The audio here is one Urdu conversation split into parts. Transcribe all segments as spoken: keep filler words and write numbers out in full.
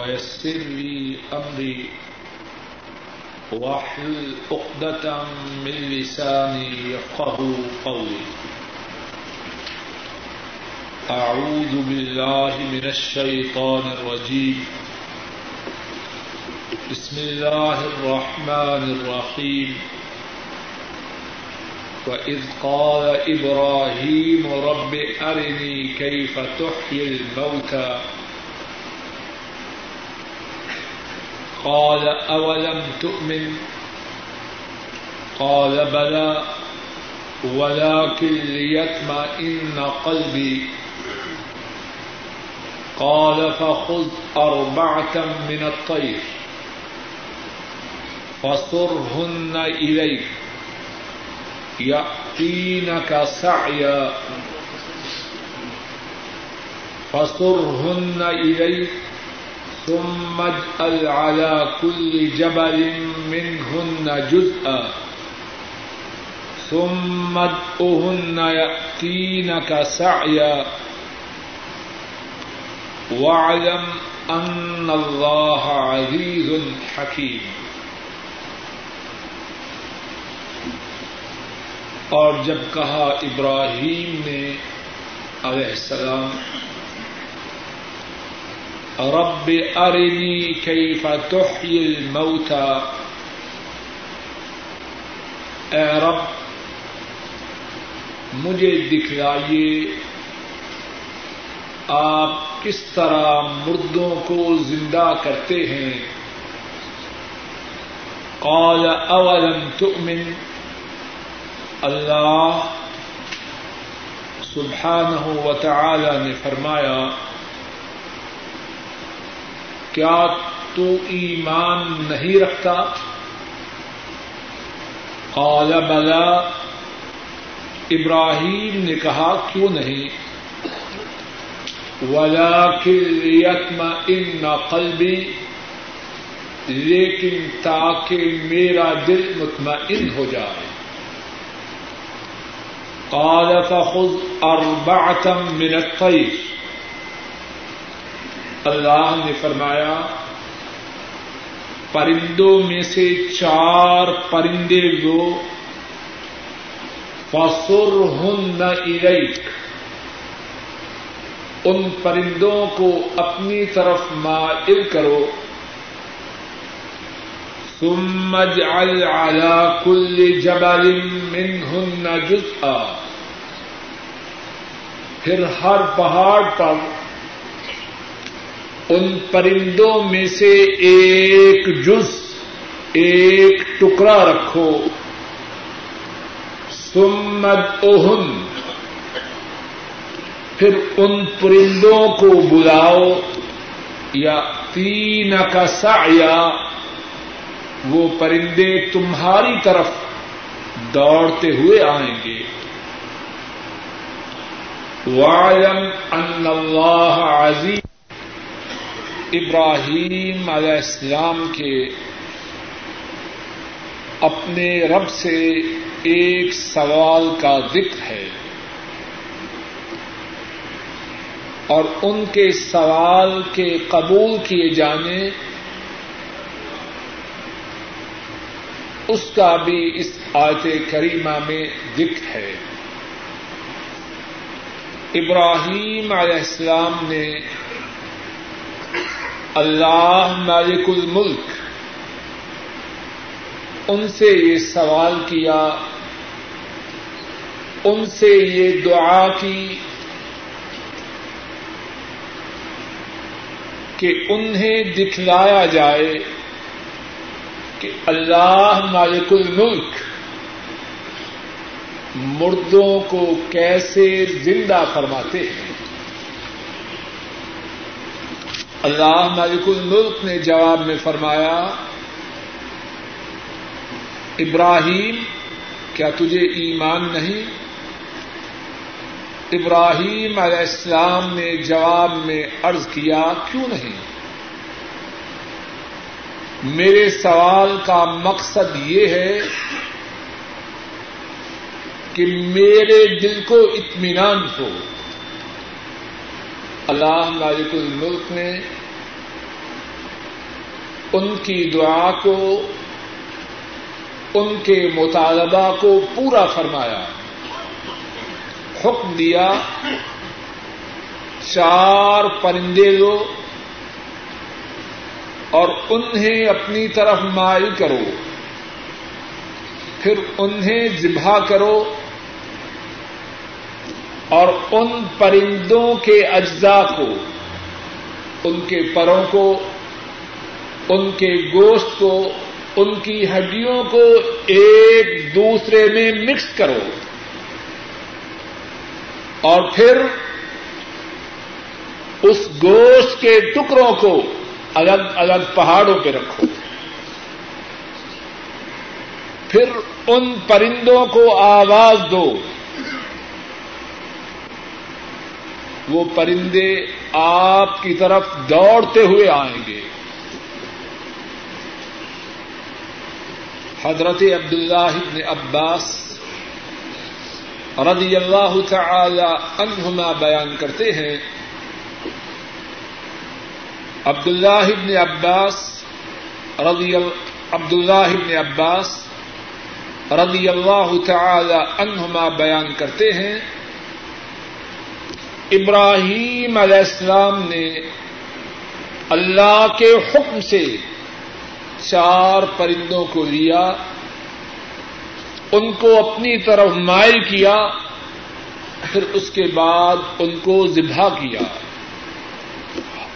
ويسر لي أمري واحلل عقدة من لساني يفقهوا قولي. أعوذ بالله من الشيطان الرجيم. بسم الله الرحمن الرحيم. وَإِذْ قَالَ إِبْرَاهِيمُ رَبِّ أَرِنِي كَيْفَ تُحْيِي الْمَوْتَى قَالَ أَوَلَمْ تُؤْمِنْ قَالَ بَلَى وَلَكِنْ لِيَطْمَئِنَّ قَلْبِي قَالَ فَخُذْ أَرْبَعَةً مِنَ الطَّيْرِ فَصُرْهُنَّ إِلَيْكَ يأتينك سعيا فصرهن إليك ثم اجعل على كل جبل منهن جزءا ثم ادعهن يأتينك سعيا واعلم أن الله عزيز حكيم. اور جب کہا ابراہیم نے علیہ السلام رب ارنی کیف تحیی الموتى، اے رب مجھے دکھلائیے آپ کس طرح مردوں کو زندہ کرتے ہیں. قال اولم تؤمن، اللہ سبحانہ و تعالی نے فرمایا کیا تو ایمان نہیں رکھتا؟ قال بلا، ابراہیم نے کہا کیوں نہیں، وَلَٰكِن لِّيَطْمَئِنَّ قَلْبِي، لیکن تاکہ میرا دل مطمئن ہو جائے. قال فخذ اربعة من الطير، اللہ نے فرمایا پرندوں میں سے چار پرندے لو، فصرهن إليك، ان پرندوں کو اپنی طرف مائل کرو، ثم اجعل على كل جبل منهن جزءا، پھر ہر پہاڑ پر ان پرندوں میں سے ایک جز ایک ٹکڑا رکھو، ثم ادعهن، پھر ان پرندوں کو بلاؤ، يأتينك سعيا، وہ پرندے تمہاری طرف دوڑتے ہوئے آئیں گے. وَاعْلَمْ أَنَّ اللَّهَ عَزِيزٌ، ابراہیم علیہ السلام کے اپنے رب سے ایک سوال کا ذکر ہے، اور ان کے سوال کے قبول کیے جانے اس کا بھی اس آیت کریمہ میں ذکر ہے. ابراہیم علیہ السلام نے اللہ مالک الملک ان سے یہ سوال کیا، ان سے یہ دعا کی کہ انہیں دکھلایا جائے کہ اللہ مالک الملک مردوں کو کیسے زندہ فرماتے ہیں. اللہ مالک الملک نے جواب میں فرمایا ابراہیم کیا تجھے ایمان نہیں؟ ابراہیم علیہ السلام نے جواب میں عرض کیا کیوں نہیں، میرے سوال کا مقصد یہ ہے کہ میرے دل کو اطمینان ہو. اللہ مالک الملک نے ان کی دعا کو، ان کے مطالبہ کو پورا فرمایا، حکم دیا چار پرندے لو اور انہیں اپنی طرف مائل کرو، پھر انہیں ذبح کرو اور ان پرندوں کے اجزاء کو، ان کے پروں کو، ان کے گوشت کو، ان کی ہڈیوں کو ایک دوسرے میں مکس کرو، اور پھر اس گوشت کے ٹکڑوں کو الگ الگ پہاڑوں پہ رکھو، پھر ان پرندوں کو آواز دو، وہ پرندے آپ کی طرف دوڑتے ہوئے آئیں گے۔ حضرت عبداللہ بن عباس رضی اللہ تعالی عنہما بیان کرتے ہیں، عبداللہ بن عباس رضی عبداللہ بن عباس رضی اللہ تعالی عنہما بیان کرتے ہیں، ابراہیم علیہ السلام نے اللہ کے حکم سے چار پرندوں کو لیا، ان کو اپنی طرف مائل کیا، پھر اس کے بعد ان کو ذبح کیا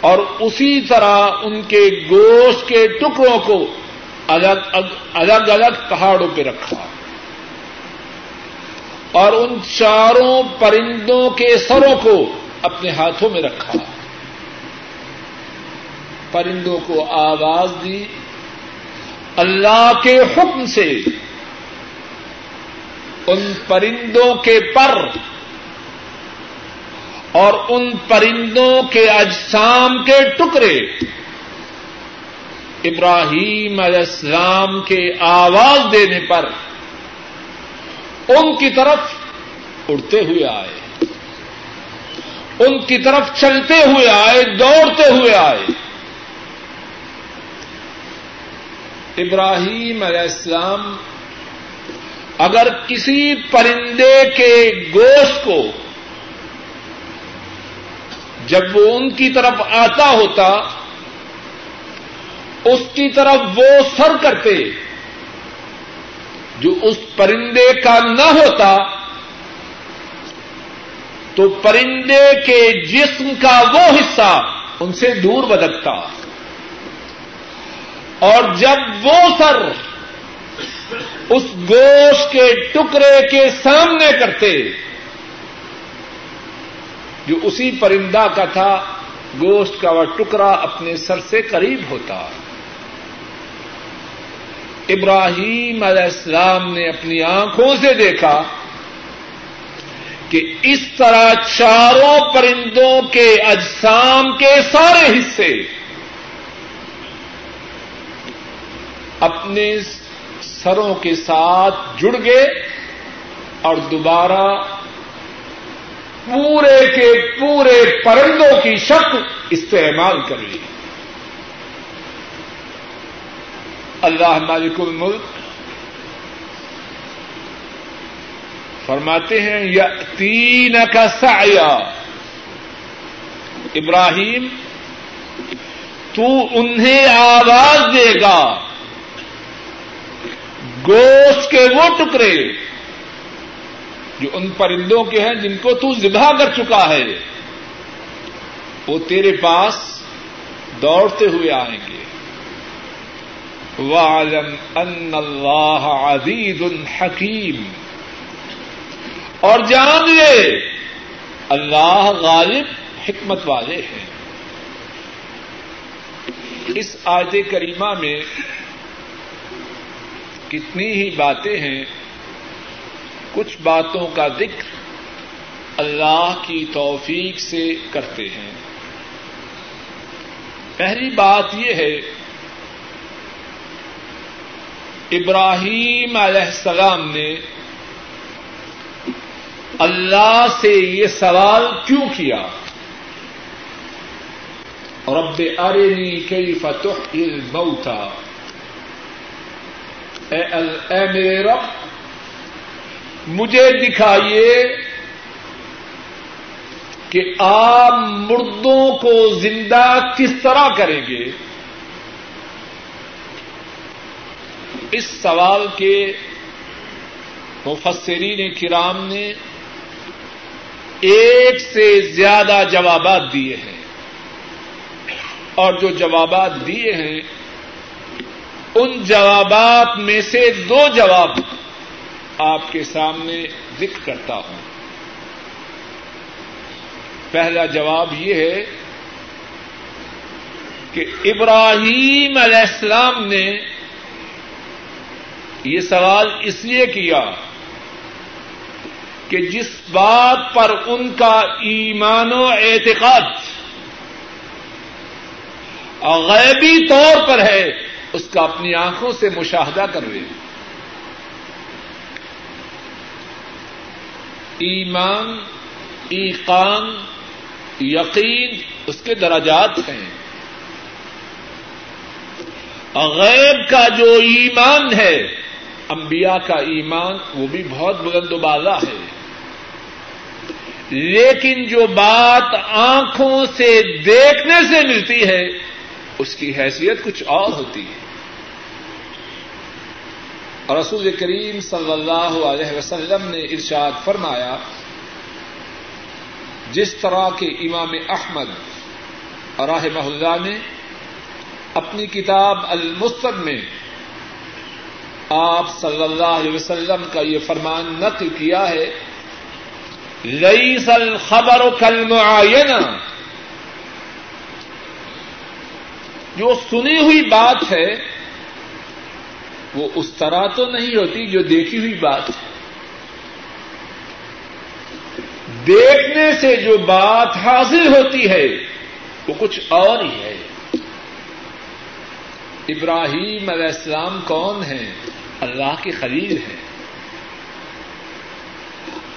اور اسی طرح ان کے گوشت کے ٹکڑوں کو الگ الگ الگ پہاڑوں پہ رکھا، اور ان چاروں پرندوں کے سروں کو اپنے ہاتھوں میں رکھا، پرندوں کو آواز دی اللہ کے حکم سے، ان پرندوں کے پر اور ان پرندوں کے اجسام کے ٹکڑے ابراہیم علیہ السلام کے آواز دینے پر ان کی طرف اڑتے ہوئے آئے، ان کی طرف چلتے ہوئے آئے، دوڑتے ہوئے آئے۔ ابراہیم علیہ السلام اگر کسی پرندے کے گوشت کو جب وہ ان کی طرف آتا ہوتا اس کی طرف وہ سر کرتے جو اس پرندے کا نہ ہوتا، تو پرندے کے جسم کا وہ حصہ ان سے دور بھٹکتا، اور جب وہ سر اس گوشت کے ٹکڑے کے سامنے کرتے جو اسی پرندہ کا تھا، گوشت کا وہ ٹکڑا اپنے سر سے قریب ہوتا۔ ابراہیم علیہ السلام نے اپنی آنکھوں سے دیکھا کہ اس طرح چاروں پرندوں کے اجسام کے سارے حصے اپنے سروں کے ساتھ جڑ گئے اور دوبارہ پورے کے پورے پرندوں کی شکل استعمال کر لی۔ اللہ مالک الملک فرماتے ہیں یأتینک سعیا، ابراہیم تو انہیں آواز دے گا، گوشت کے وہ ٹکڑے جو ان پرندوں کے ہیں جن کو تو ذبح کر چکا ہے، وہ تیرے پاس دوڑتے ہوئے آئیں گے۔ وَعَلَمْ أَنَّ اللَّهَ عَزِيزٌ حَكِيمٌ، اور جان لے اللہ غالب حکمت والے ہیں۔ اس آیت کریمہ میں کتنی ہی باتیں ہیں، کچھ باتوں کا ذکر اللہ کی توفیق سے کرتے ہیں۔ پہلی بات یہ ہے، ابراہیم علیہ السلام نے اللہ سے یہ سوال کیوں کیا؟ رب ارنی کیف تحیی الموتى، اے, اے میرے رب مجھے دکھائیے کہ آپ مردوں کو زندہ کس طرح کریں گے۔ اس سوال کے مفسرین کرام نے ایک سے زیادہ جوابات دیے ہیں، اور جو جوابات دیے ہیں ان جوابات میں سے دو جواب آپ کے سامنے ذکر کرتا ہوں۔ پہلا جواب یہ ہے کہ ابراہیم علیہ السلام نے یہ سوال اس لیے کیا کہ جس بات پر ان کا ایمان و اعتقاد غیبی طور پر ہے اس کا اپنی آنکھوں سے مشاہدہ کر رہے ہیں۔ ایمان، ایقان، یقین، اس کے درجات ہیں۔ غیب کا جو ایمان ہے، انبیاء کا ایمان، وہ بھی بہت بلند و بالا ہے، لیکن جو بات آنکھوں سے دیکھنے سے ملتی ہے اس کی حیثیت کچھ اور ہوتی ہے۔ رسول کریم صلی اللہ علیہ وسلم نے ارشاد فرمایا، جس طرح کے امام احمد رحمہ اللہ نے اپنی کتاب المسند میں آپ صلی اللہ علیہ وسلم کا یہ فرمان نقل کیا ہے، لیس الخبر کالمعاینہ، جو سنی ہوئی بات ہے وہ اس طرح تو نہیں ہوتی جو دیکھی ہوئی بات ہے۔ دیکھنے سے جو بات حاصل ہوتی ہے وہ کچھ اور ہی ہے۔ ابراہیم علیہ السلام کون ہیں؟ اللہ کے خلیل ہیں،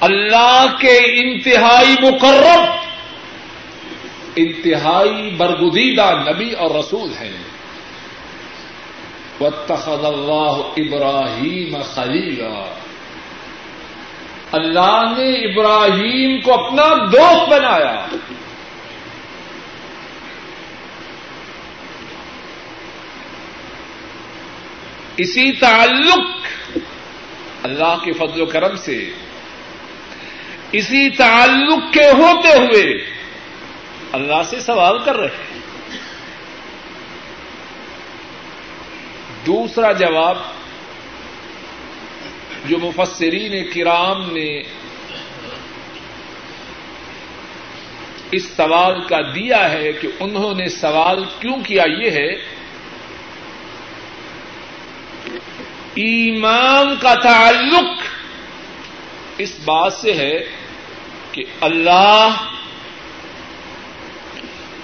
اللہ کے انتہائی مقرب، انتہائی برگزیدہ نبی اور رسول ہیں۔ واتخذ اللہ ابراہیم خلیلا، اللہ نے ابراہیم کو اپنا دوست بنایا۔ اسی تعلق اللہ کے فضل و کرم سے، اسی تعلق کے ہوتے ہوئے اللہ سے سوال کر رہے ہیں۔ دوسرا جواب جو مفسرین کرام نے اس سوال کا دیا ہے کہ انہوں نے سوال کیوں کیا، یہ ہے ایمان کا تعلق اس بات سے ہے کہ اللہ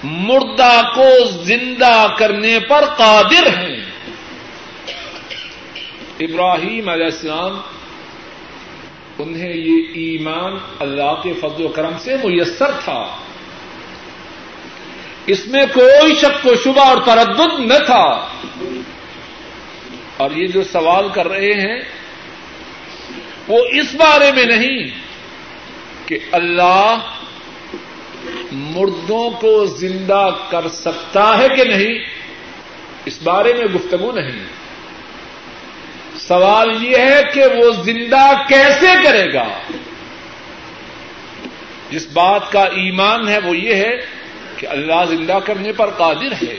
مردہ کو زندہ کرنے پر قادر ہیں۔ ابراہیم علیہ السلام انہیں یہ ایمان اللہ کے فضل و کرم سے میسر تھا، اس میں کوئی شک و شبہ اور تردد نہ تھا۔ اور یہ جو سوال کر رہے ہیں وہ اس بارے میں نہیں کہ اللہ مردوں کو زندہ کر سکتا ہے کہ نہیں، اس بارے میں گفتگو نہیں۔ سوال یہ ہے کہ وہ زندہ کیسے کرے گا۔ جس بات کا ایمان ہے وہ یہ ہے کہ اللہ زندہ کرنے پر قادر ہے۔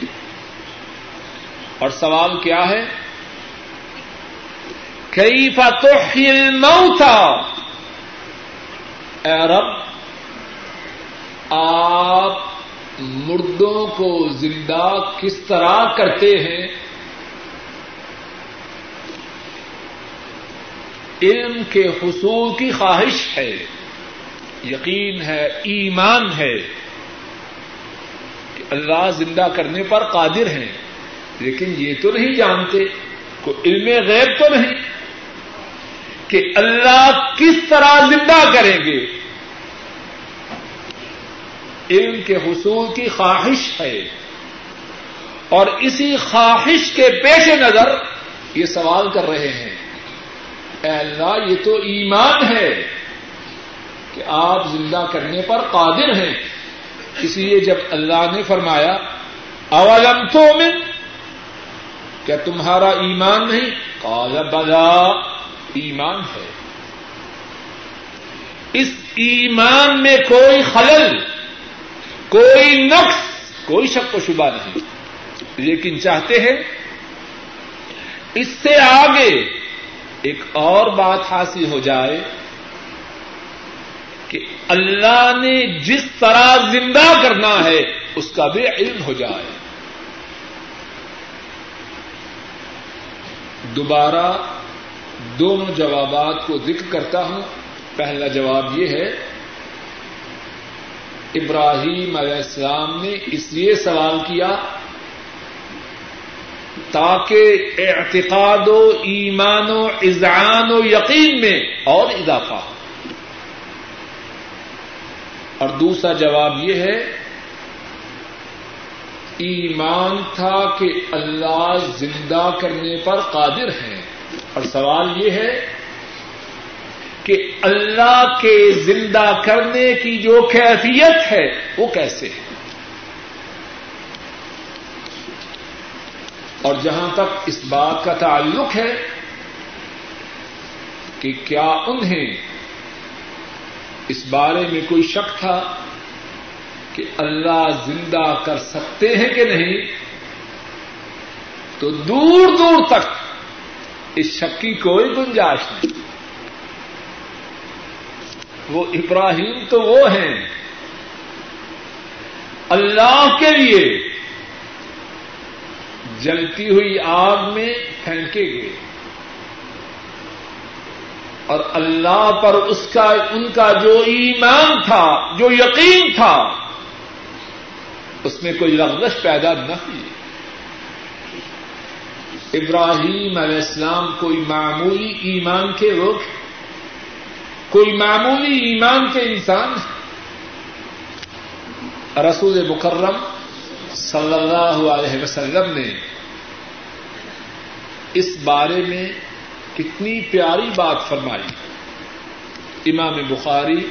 اور سوال کیا ہے؟ کیف تحیی الموتی، اے رب آپ مردوں کو زندہ کس طرح کرتے ہیں۔ علم کے حصول کی خواہش ہے، یقین ہے، ایمان ہے کہ اللہ زندہ کرنے پر قادر ہیں، لیکن یہ تو نہیں جانتے، کوئی علم غیب تو نہیں کہ اللہ کس طرح زندہ کریں گے۔ علم کے حصول کی خواہش ہے، اور اسی خواہش کے پیش نظر یہ سوال کر رہے ہیں، اے اللہ یہ تو ایمان ہے کہ آپ زندہ کرنے پر قادر ہیں، اس لیے جب اللہ نے فرمایا اولم تؤمن، کیا تمہارا ایمان نہیں؟ قال بلا، ایمان ہے، اس ایمان میں کوئی خلل، کوئی نقص، کوئی شک و شبہ نہیں، لیکن چاہتے ہیں اس سے آگے ایک اور بات حاصل ہو جائے کہ اللہ نے جس طرح زندہ کرنا ہے اس کا بھی علم ہو جائے۔ دوبارہ دونوں جوابات کو ذکر کرتا ہوں۔ پہلا جواب یہ ہے، ابراہیم علیہ السلام نے اس لیے سوال کیا تاکہ اعتقاد و ایمان و اذعان و یقین میں اور اضافہ ہو، اور دوسرا جواب یہ ہے ایمان تھا کہ اللہ زندہ کرنے پر قادر ہیں، اور سوال یہ ہے کہ اللہ کے زندہ کرنے کی جو کیفیت ہے وہ کیسے ہے۔ اور جہاں تک اس بات کا تعلق ہے کہ کیا انہیں اس بارے میں کوئی شک تھا کہ اللہ زندہ کر سکتے ہیں کہ نہیں، تو دور دور تک اس شک کی کوئی گنجائش نہیں۔ وہ ابراہیم تو وہ ہیں، اللہ کے لیے جلتی ہوئی آگ میں پھینکے گئے، اور اللہ پر اس کا ان کا جو ایمان تھا، جو یقین تھا، اس میں کوئی لغزش پیدا نہ ہوئی۔ ابراہیم علیہ السلام کوئی معمولی ایمان کے لوگ، کوئی معمولی ایمان کے انسان، رسول مکرم صلی اللہ علیہ وسلم نے اس بارے میں کتنی پیاری بات فرمائی۔ امام بخاری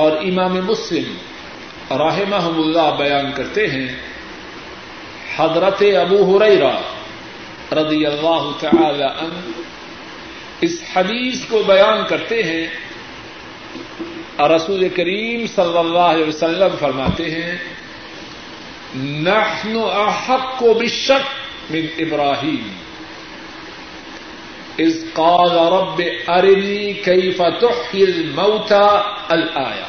اور امام مسلم رحمہم اللہ بیان کرتے ہیں، حضرت ابو ہریرہ رضی اللہ تعالی عنہ اس حدیث کو بیان کرتے ہیں، رسول کریم صلی اللہ علیہ وسلم فرماتے ہیں نحن احق بالشک من ابراہیم اذ قال رب ارنی کیف تحیی الموتى الآیہ۔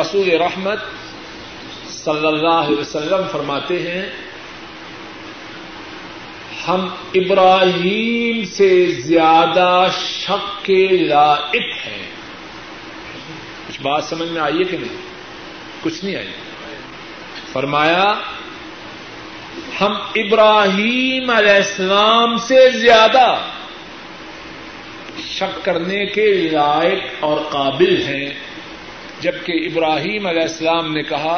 رسول رحمت صلی اللہ علیہ وسلم فرماتے ہیں ہم ابراہیم سے زیادہ شک کے لائق ہیں۔ کچھ بات سمجھ میں آئی ہے کہ نہیں؟ کچھ نہیں آئی۔ فرمایا ہم ابراہیم علیہ السلام سے زیادہ شک کرنے کے لائق اور قابل ہیں، جبکہ ابراہیم علیہ السلام نے کہا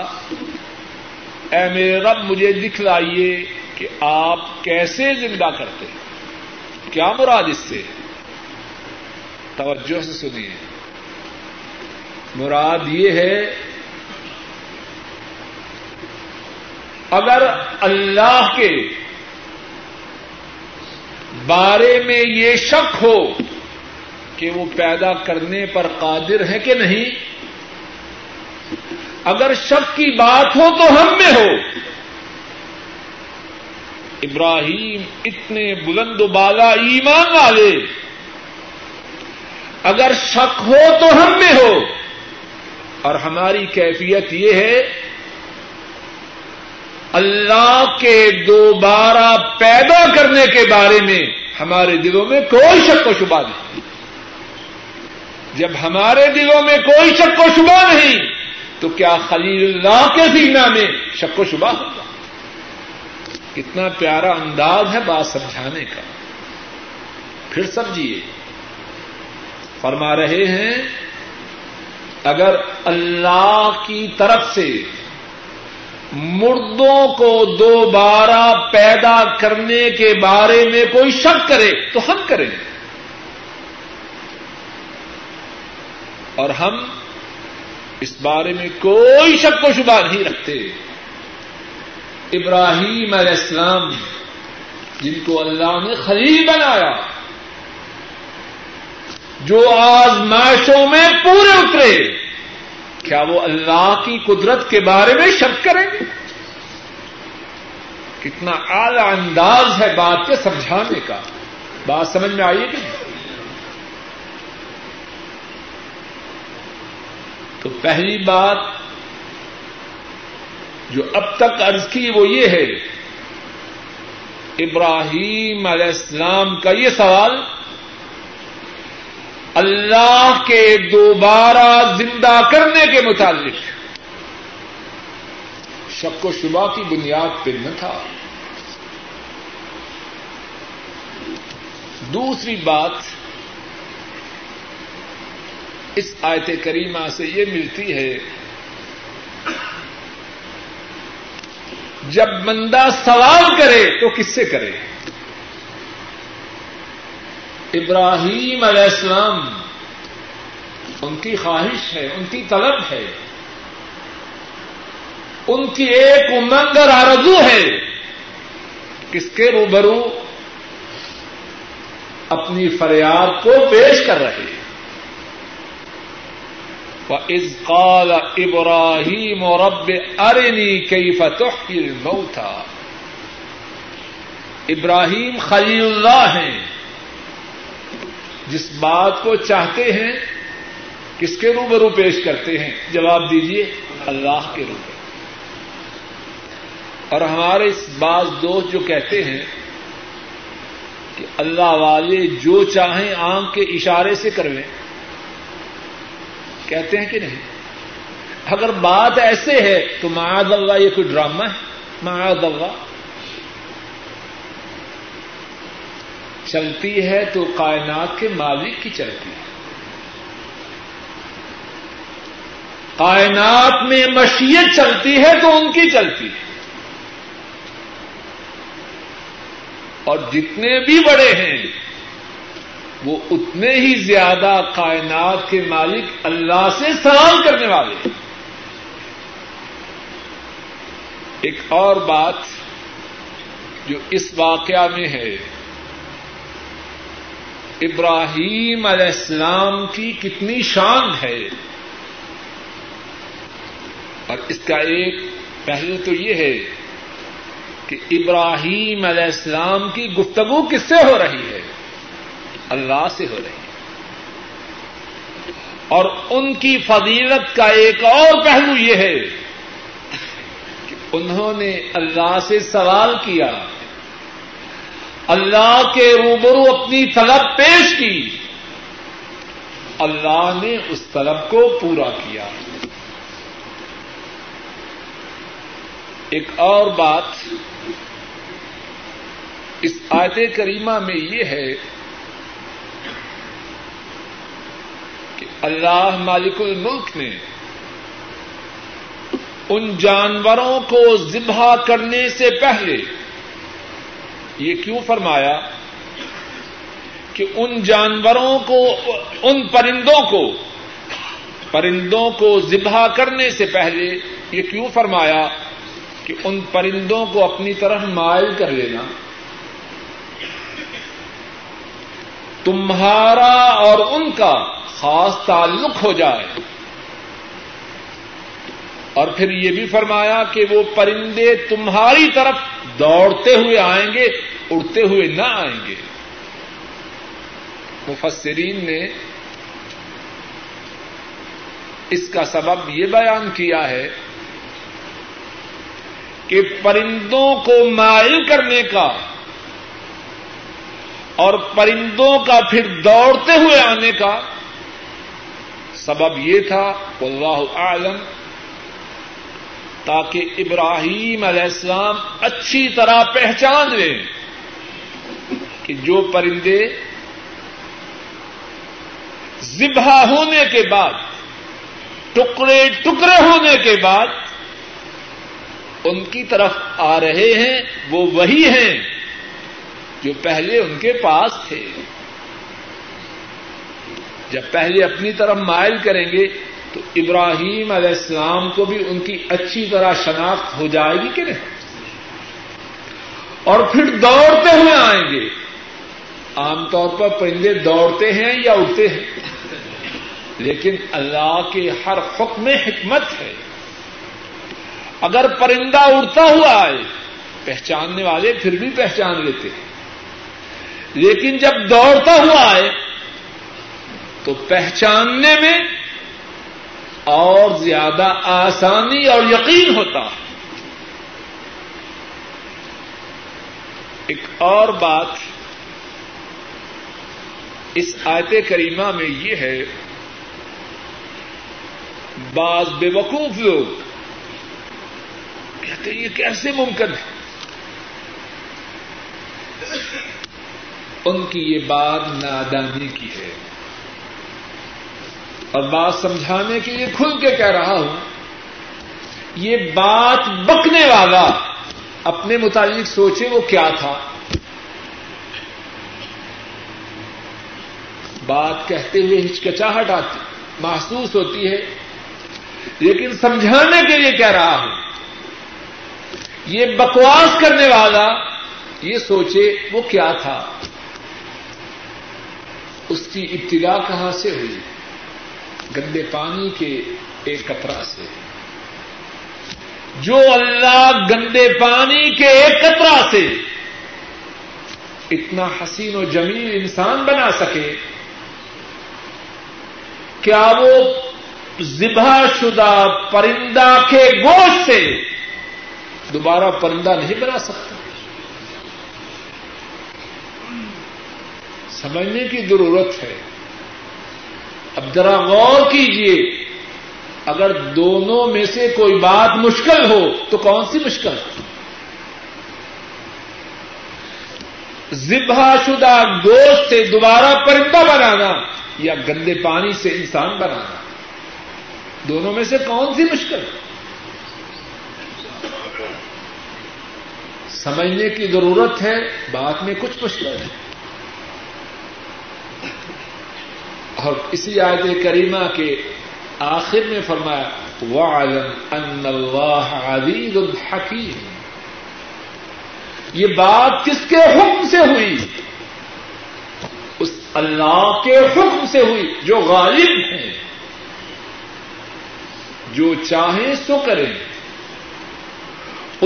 اے میرے رب مجھے دکھلائیے کہ آپ کیسے زندہ کرتے ہیں، کیا مراد اس سے؟ توجہ سے سنیے، مراد یہ ہے اگر اللہ کے بارے میں یہ شک ہو کہ وہ پیدا کرنے پر قادر ہے کہ نہیں، اگر شک کی بات ہو تو ہم میں ہو۔ ابراہیم اتنے بلند و بالا ایمان والے، اگر شک ہو تو ہم میں ہو، اور ہماری کیفیت یہ ہے اللہ کے دوبارہ پیدا کرنے کے بارے میں ہمارے دلوں میں کوئی شک و شبہ نہیں۔ جب ہمارے دلوں میں کوئی شک و شبہ نہیں تو کیا خلیل اللہ کے سینہ میں شک و شبہ ہوگا؟ کتنا پیارا انداز ہے بات سمجھانے کا۔ پھر سمجھیے، فرما رہے ہیں اگر اللہ کی طرف سے مردوں کو دوبارہ پیدا کرنے کے بارے میں کوئی شک کرے تو ہم کریں گے، اور ہم اس بارے میں کوئی شک و شبہ نہیں رکھتے۔ ابراہیم علیہ السلام جن کو اللہ نے خلیل بنایا، جو آزمائشوں میں پورے اترے، کیا وہ اللہ کی قدرت کے بارے میں شک کریں گے؟ کتنا اعلی انداز ہے بات کے سمجھانے کا۔ بات سمجھ میں آئی ہے کہ تو پہلی بات جو اب تک عرض کی وہ یہ ہے، ابراہیم علیہ السلام کا یہ سوال اللہ کے دوبارہ زندہ کرنے کے متعلق شک و شبہ کی بنیاد پہ نہ تھا۔ دوسری بات اس آیت کریمہ سے یہ ملتی ہے، جب بندہ سوال کرے تو کس سے کرے؟ ابراہیم علیہ السلام، ان کی خواہش ہے، ان کی طلب ہے، ان کی ایک امنگ اور آرزو ہے، کس کے روبرو اپنی فریاد کو پیش کر رہے ہیں؟ وَإِذْ قَالَ إِبْرَاهِيمُ رَبِّ أَرِنِي كَيْفَ تُحْيِي الْمَوْتَى۔ ابراہیم خلیل اللہ ہیں، جس بات کو چاہتے ہیں کس کے روبرو پیش کرتے ہیں؟ جواب دیجئے، اللہ کے روبرو۔ اور ہمارے اس بعض دوست جو کہتے ہیں کہ اللہ والے جو چاہیں آنکھ کے اشارے سے کرویں، کہتے ہیں کہ نہیں، اگر بات ایسے ہے تو معاذ اللہ یہ کوئی ڈرامہ ہے؟ معاذ اللہ، چلتی ہے تو کائنات کے مالک کی چلتی ہے، کائنات میں مشیت چلتی ہے تو ان کی چلتی ہے، اور جتنے بھی بڑے ہیں وہ اتنے ہی زیادہ کائنات کے مالک اللہ سے سوال کرنے والے ہیں۔ ایک اور بات جو اس واقعہ میں ہے، ابراہیم علیہ السلام کی کتنی شان ہے، اور اس کا ایک پہلو تو یہ ہے کہ ابراہیم علیہ السلام کی گفتگو کس سے ہو رہی ہے؟ اللہ سے ہو رہی ہے۔ اور ان کی فضیلت کا ایک اور پہلو یہ ہے کہ انہوں نے اللہ سے سوال کیا، اللہ کے روبرو اپنی طلب پیش کی، اللہ نے اس طلب کو پورا کیا۔ ایک اور بات اس آیت کریمہ میں یہ ہے کہ اللہ مالک الملک نے ان جانوروں کو ذبح کرنے سے پہلے یہ کیوں فرمایا کہ ان جانوروں کو، ان پرندوں کو پرندوں کو ذبح کرنے سے پہلے یہ کیوں فرمایا کہ ان پرندوں کو اپنی طرف مائل کر لینا، تمہارا اور ان کا خاص تعلق ہو جائے؟ اور پھر یہ بھی فرمایا کہ وہ پرندے تمہاری طرف دوڑتے ہوئے آئیں گے، اڑتے ہوئے نہ آئیں گے۔ مفسرین نے اس کا سبب یہ بیان کیا ہے کہ پرندوں کو مائل کرنے کا اور پرندوں کا پھر دوڑتے ہوئے آنے کا سبب یہ تھا، واللہ اعلم، تاکہ ابراہیم علیہ السلام اچھی طرح پہچان لیں کہ جو پرندے ذبح ہونے کے بعد، ٹکڑے ٹکڑے ہونے کے بعد ان کی طرف آ رہے ہیں وہ وہی ہیں جو پہلے ان کے پاس تھے. جب پہلے اپنی طرف مائل کریں گے تو ابراہیم علیہ السلام کو بھی ان کی اچھی طرح شناخت ہو جائے گی کہ نہیں, اور پھر دوڑتے ہوئے آئیں گے. عام طور پر پرندے دوڑتے ہیں یا اڑتے ہیں, لیکن اللہ کے ہر حکم میں حکمت ہے. اگر پرندہ اڑتا ہوا آئے پہچاننے والے پھر بھی پہچان لیتے ہیں, لیکن جب دوڑتا ہوا آئے تو پہچاننے میں اور زیادہ آسانی اور یقین ہوتا ہے. ایک اور بات اس آیت کریمہ میں یہ ہے, بعض بے وقوف لوگ کہتے ہیں یہ کیسے ممکن ہے. ان کی یہ بات نادانی کی ہے, اور بات سمجھانے کے لیے کھل کے کہہ رہا ہوں, یہ بات بکنے والا اپنے متعلق سوچے وہ کیا تھا. بات کہتے ہوئے ہچکچاہٹ آتی محسوس ہوتی ہے, لیکن سمجھانے کے لیے کہہ رہا ہوں یہ بکواس کرنے والا یہ سوچے وہ کیا تھا, اس کی ابتدا کہاں سے ہوئی, گندے پانی کے ایک قطرہ سے. جو اللہ گندے پانی کے ایک قطرہ سے اتنا حسین و جمیل انسان بنا سکے, کیا وہ ذبح شدہ پرندہ کے گوشت سے دوبارہ پرندہ نہیں بنا سکتا؟ سمجھنے کی ضرورت ہے. اب ذرا غور کیجئے, اگر دونوں میں سے کوئی بات مشکل ہو تو کون سی مشکل؟ ذبح شدہ گوشت سے دوبارہ پرندہ بنانا یا گندے پانی سے انسان بنانا, دونوں میں سے کون سی مشکل؟ سمجھنے کی ضرورت ہے, بات میں کچھ مشکل ہے. اور اسی آیت کریمہ کے آخر میں فرمایا وَاعْلَمْ أَنَّ اللَّهَ عَزِيزٌ حَكِيمٌ. یہ بات کس کے حکم سے ہوئی؟ اس اللہ کے حکم سے ہوئی جو غالب ہے, جو چاہیں سو کریں,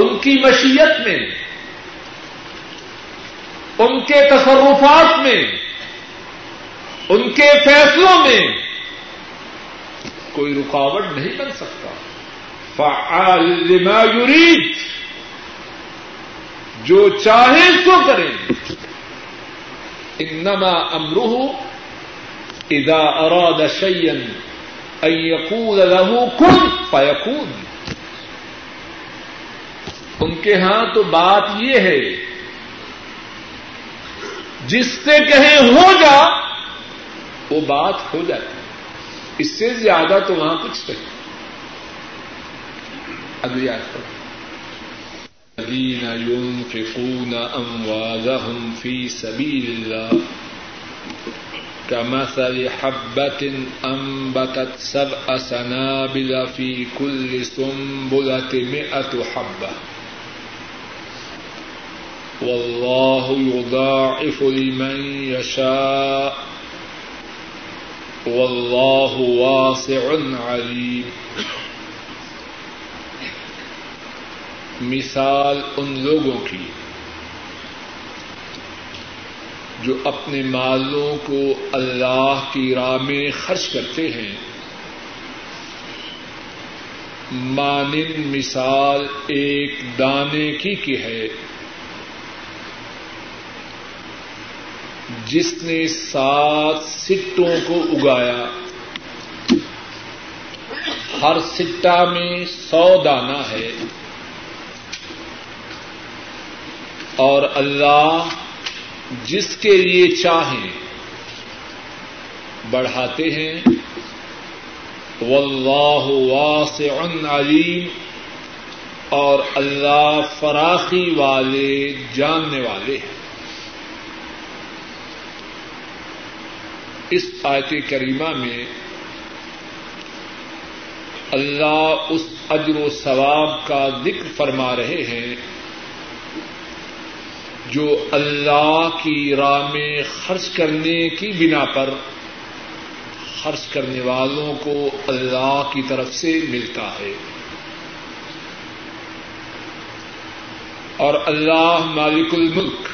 ان کی مشیت میں, ان کے تصرفات میں, ان کے فیصلوں میں کوئی رکاوٹ نہیں بن سکتا. فعال لما یرید, جو چاہے سو کرے. انما امرہ اذا اراد شیئا ان یقول له کن فیکون. ان کے ہاں تو بات یہ ہے جس سے کہیں ہو جا وہ بات ہو جاتی, اس سے زیادہ تو وہاں کچھ نہیں. اگلی آیت پر الذين ينفقون أموالهم في سبيل الله كمثل حبة أنبتت سبع سنابل في كل سنبلة مئة حبة والله يضاعف لمن يشاء واللہ واسع علیم. مثال ان لوگوں کی جو اپنے مالوں کو اللہ کی راہ میں خرچ کرتے ہیں, مانند مثال ایک دانے کی کی ہے جس نے سات سٹوں کو اگایا, ہر سٹہ میں سو دانہ ہے, اور اللہ جس کے لیے چاہیں بڑھاتے ہیں. واللہ واسع علیم, اور اللہ فراخی والے جاننے والے ہیں۔ اس آیت کریمہ میں اللہ اس اجر و ثواب کا ذکر فرما رہے ہیں جو اللہ کی راہ میں خرچ کرنے کی بنا پر خرچ کرنے والوں کو اللہ کی طرف سے ملتا ہے، اور اللہ مالک الملک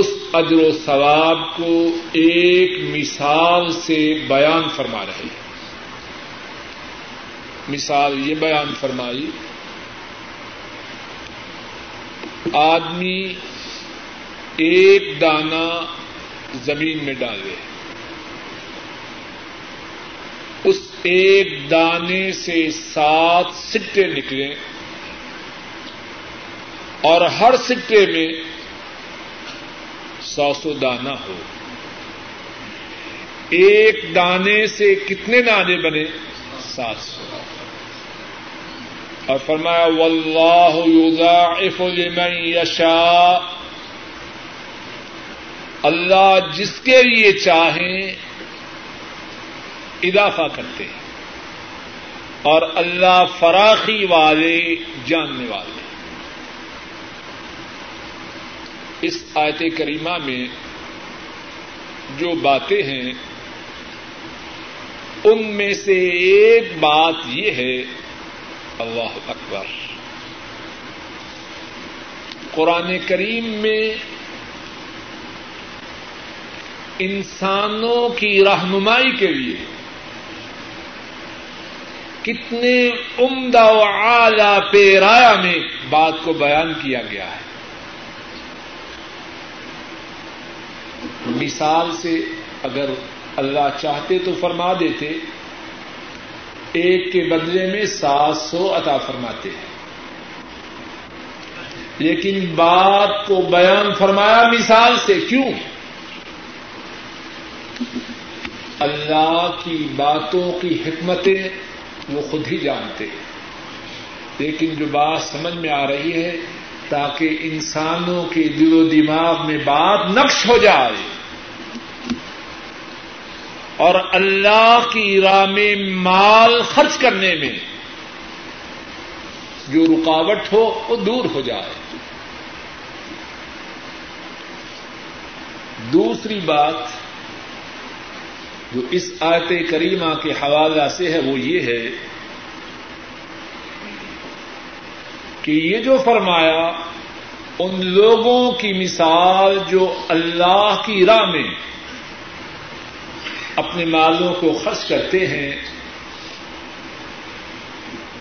اس اجر و ثواب کو ایک مثال سے بیان فرما رہے ہیں۔ مثال یہ بیان فرمائی، آدمی ایک دانہ زمین میں ڈالے، اس ایک دانے سے سات سٹے نکلیں اور ہر سٹے میں سو سو دانہ ہو۔ ایک دانے سے کتنے دانے بنے؟ سات سو۔ اور فرمایا واللہ یضاعف لمن یشاء، اللہ جس کے لیے چاہیں اضافہ کرتے ہیں، اور اللہ فراخی والے جاننے والے۔ اس آیت کریمہ میں جو باتیں ہیں ان میں سے ایک بات یہ ہے، اللہ اکبر، قرآن کریم میں انسانوں کی رہنمائی کے لیے کتنے عمدہ و اعلیٰ پیرایہ میں بات کو بیان کیا گیا ہے۔ مثال سے اگر اللہ چاہتے تو فرما دیتے ایک کے بدلے میں سات سو عطا فرماتے ہیں، لیکن بات کو بیان فرمایا مثال سے۔ کیوں؟ اللہ کی باتوں کی حکمتیں وہ خود ہی جانتے ہیں، لیکن جو بات سمجھ میں آ رہی ہے تاکہ انسانوں کے دل و دماغ میں بات نقش ہو جائے اور اللہ کی راہ میں مال خرچ کرنے میں جو رکاوٹ ہو وہ دور ہو جائے۔ دوسری بات جو اس آیت کریمہ کے حوالہ سے ہے وہ یہ ہے کہ یہ جو فرمایا ان لوگوں کی مثال جو اللہ کی راہ میں اپنے مالوں کو خرچ کرتے ہیں،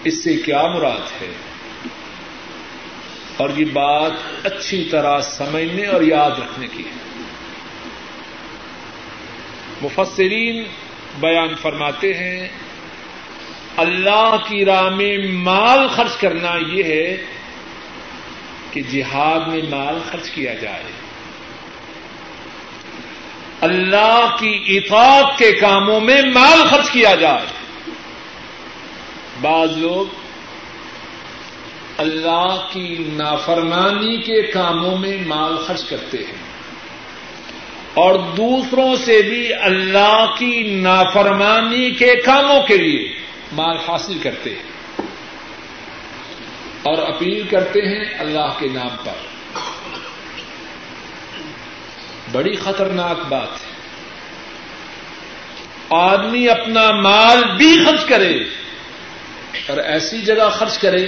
اس سے کیا مراد ہے؟ اور یہ بات اچھی طرح سمجھنے اور یاد رکھنے کی ہے۔ مفسرین بیان فرماتے ہیں اللہ کی راہ میں مال خرچ کرنا یہ ہے کہ جہاد میں مال خرچ کیا جائے، اللہ کی اطاعت کے کاموں میں مال خرچ کیا جائے۔ بعض لوگ اللہ کی نافرمانی کے کاموں میں مال خرچ کرتے ہیں اور دوسروں سے بھی اللہ کی نافرمانی کے کاموں کے لیے مال حاصل کرتے ہیں اور اپیل کرتے ہیں اللہ کے نام پر۔ بڑی خطرناک بات ہے، آدمی اپنا مال بھی خرچ کرے اور ایسی جگہ خرچ کرے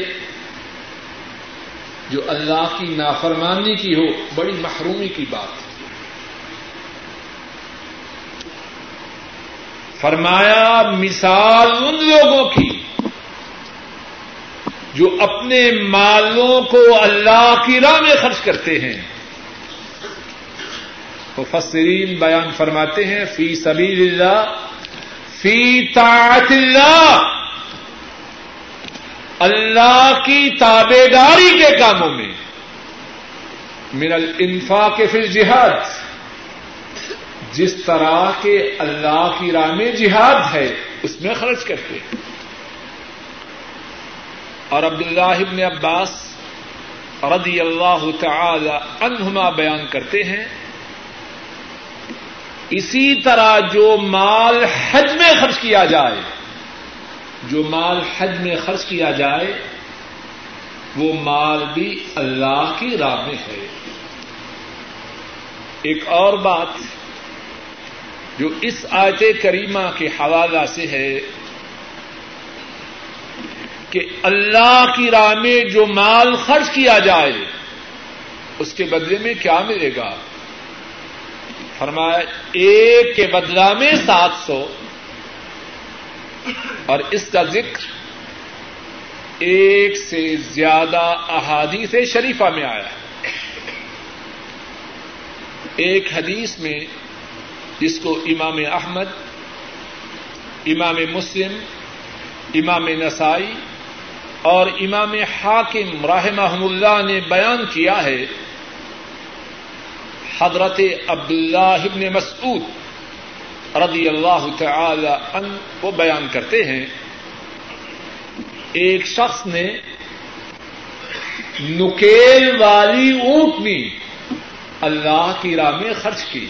جو اللہ کی نافرمانی کی ہو، بڑی محرومی کی بات ہے۔ فرمایا مثال ان لوگوں کی جو اپنے مالوں کو اللہ کی راہ میں خرچ کرتے ہیں۔ مفسرین بیان فرماتے ہیں فی سبیل اللہ، فی طاعت اللہ، اللہ کی تابع داری کے کاموں میں، من الانفاق فی الجہاد، جس طرح کے اللہ کی راہ میں جہاد ہے اس میں خرچ کرتے ہیں۔ اور عبداللہ ابن عباس رضی اللہ تعالی عنہما بیان کرتے ہیں اسی طرح جو مال حج میں خرچ کیا جائے جو مال حج میں خرچ کیا جائے وہ مال بھی اللہ کی راہ میں ہے۔ ایک اور بات جو اس آیت کریمہ کے حوالہ سے ہے کہ اللہ کی راہ میں جو مال خرچ کیا جائے اس کے بدلے میں کیا ملے گا؟ فرمایا ایک کے بدلہ میں سات سو، اور اس کا ذکر ایک سے زیادہ احادیث شریفہ میں آیا ہے۔ ایک حدیث میں جس کو امام احمد، امام مسلم، امام نسائی اور امام حاکم رحمہ اللہ نے بیان کیا ہے، حضرت عبداللہ ابن مسعود رضی اللہ تعالی عنہ وہ بیان کرتے ہیں ایک شخص نے نکیل والی اونٹنی اللہ کی راہ میں خرچ کی۔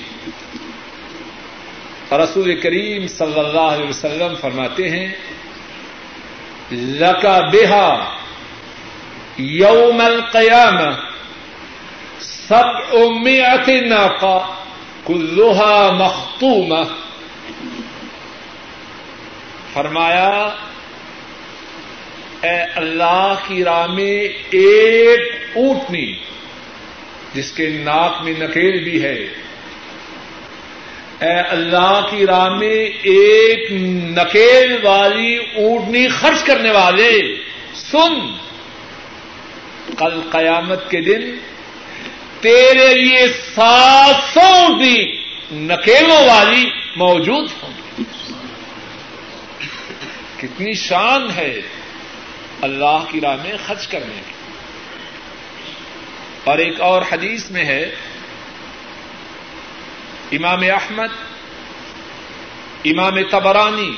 رسول کریم صلی اللہ علیہ وسلم فرماتے ہیں لَكَ بِهَا يَوْمَ الْقِيَامَةِ سَبْعُمِائَةِ نَاقَةٍ كُلُّهَا مَخْطُومَةٌ۔ فرمایا اے اللہ کی راہ میں ایک اونٹنی جس کے ناک میں نکیل بھی ہے، اے اللہ کی راہ میں ایک نکیل والی اونٹنی خرچ کرنے والے، سن کل قیامت کے دن تیرے لیے سات سو اونٹنی نکیلوں والی موجود ہوں گی۔ کتنی شان ہے اللہ کی راہ میں خرچ کرنے کی۔ اور ایک اور حدیث میں ہے امام احمد، امام طبرانی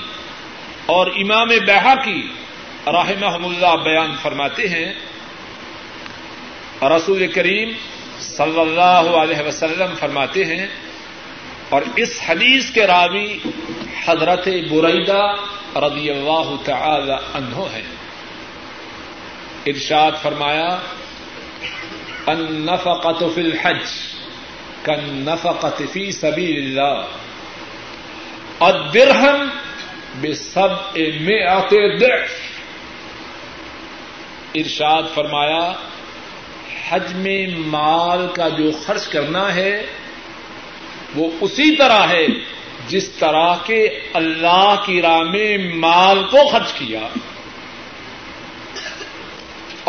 اور امام بہاقی رحمہم اللہ بیان فرماتے ہیں رسول کریم صلی اللہ علیہ وسلم فرماتے ہیں، اور اس حدیث کے راوی حضرت بریدہ رضی اللہ تعالی عنہ ہیں، ارشاد فرمایا النفقۃ فی الحج کالنفقۃ فی سبیل اللہ الدرہم بسبع مئۃ ضعف۔ ارشاد فرمایا حج میں مال کا جو خرچ کرنا ہے وہ اسی طرح ہے جس طرح کے اللہ کی راہ میں مال کو خرچ کیا،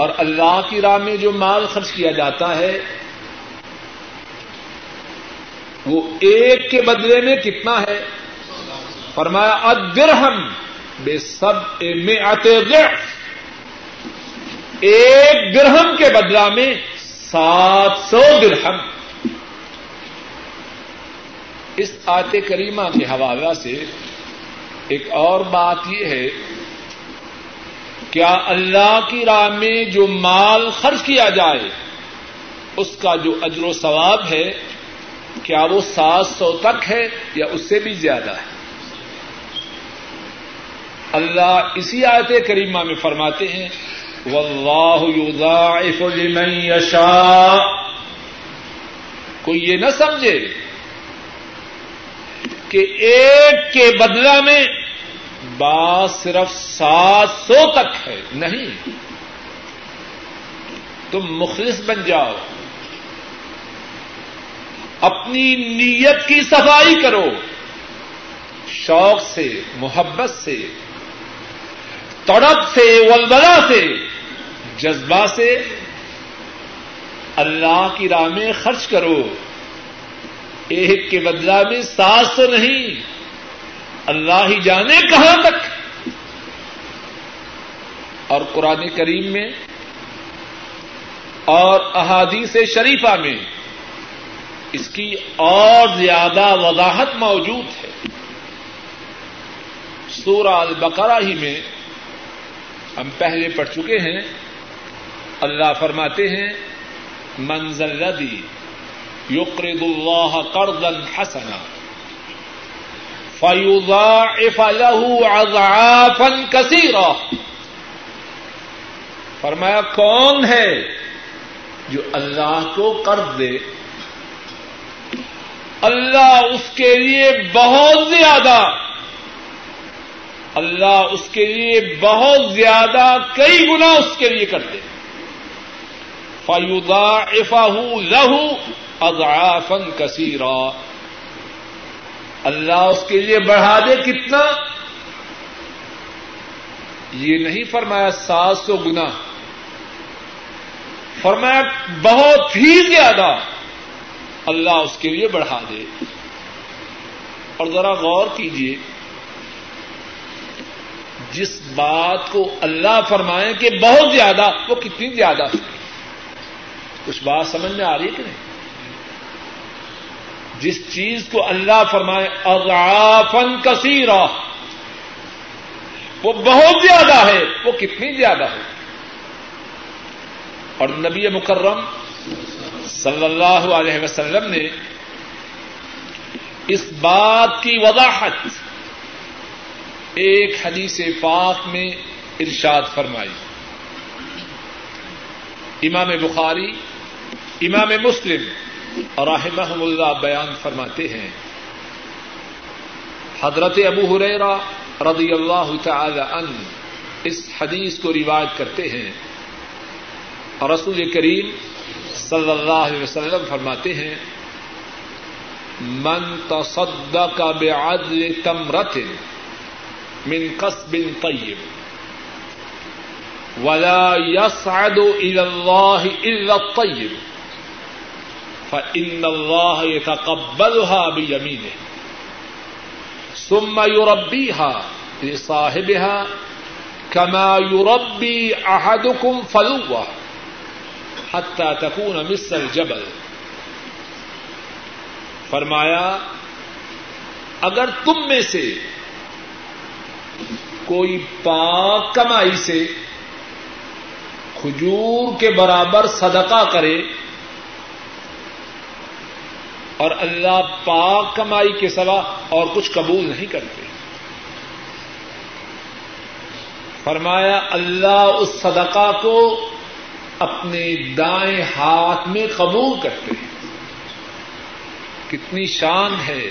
اور اللہ کی راہ میں جو مال خرچ کیا جاتا ہے وہ ایک کے بدلے میں کتنا ہے؟ فرمایا الدرہم بسبع مئۃ ضعف، ایک درہم کے بدلہ میں سات سو درہم۔ اس آیت کریمہ کے حوالہ سے ایک اور بات یہ ہے، کیا اللہ کی راہ میں جو مال خرچ کیا جائے اس کا جو اجر و ثواب ہے کیا وہ سات سو تک ہے یا اس سے بھی زیادہ ہے؟ اللہ اسی آیت کریمہ میں فرماتے ہیں واللہ یضاعف لمن یشاء۔ کوئی یہ نہ سمجھے کہ ایک کے بدلہ میں بات صرف سات سو تک ہے، نہیں، تم مخلص بن جاؤ، اپنی نیت کی صفائی کرو، شوق سے، محبت سے، تڑپ سے، ولولہ سے، جذبہ سے اللہ کی راہ میں خرچ کرو۔ ایک کے بدلہ میں سات سو نہیں، اللہ ہی جانے کہاں تک۔ اور قرآن کریم میں اور احادیث شریفہ میں اس کی اور زیادہ وضاحت موجود ہے۔ سورہ البقرہ ہی میں ہم پہلے پڑھ چکے ہیں. اللہ فرماتے ہیں من ذا الذی یقرض اللہ قرضا حسنا فیضاعف له اضعافا کثیرا. فرمایا کون ہے جو اللہ کو قرض دے, اللہ اس کے لیے بہت زیادہ اللہ اس کے لیے بہت زیادہ کئی گنا اس کے لیے کرتے ہیں. فَيُضَاعِفَهُ لَهُ أَضْعَافًا كَثِيرًا, اللہ اس کے لیے بڑھا دے کتنا, یہ نہیں فرمایا سات سو گنا, فرمایا بہت ہی زیادہ اللہ اس کے لیے بڑھا دے. اور ذرا غور کیجیے, جس بات کو اللہ فرمائے کہ بہت زیادہ, وہ کتنی زیادہ, کچھ بات سمجھ میں آ رہی ہے کہ نہیں؟ جس چیز کو اللہ فرمائے اضعافاً کثیرا, وہ بہت زیادہ ہے, وہ کتنی زیادہ ہے. اور نبی مکرم صلی اللہ علیہ وسلم نے اس بات کی وضاحت ایک حدیث پاک میں ارشاد فرمائی. امام بخاری, امام مسلم رحمہم اللہ بیان فرماتے ہیں, حضرت ابو ہریرہ رضی اللہ تعالی عنہ اس حدیث کو روایت کرتے ہیں, اور رسول کریم صلی اللہ علیہ وسلم فرماتے ہیں من تصدق بعدل تمرۃ من قصب طیب ولا یصعد الی اللہ الا الطیب فإن اللہ یتقبلها بیمینہ ثم یربیها لصاحبها کما یربی احدکم فلوہ حتی تکون مثل الجبل. فرمایا اگر تم میں سے کوئی پاک کمائی سے کھجور کے برابر صدقہ کرے, اور اللہ پاک کمائی کے سوا اور کچھ قبول نہیں کرتے, فرمایا اللہ اس صدقہ کو اپنے دائیں ہاتھ میں قبول کرتے ہیں. کتنی شان ہے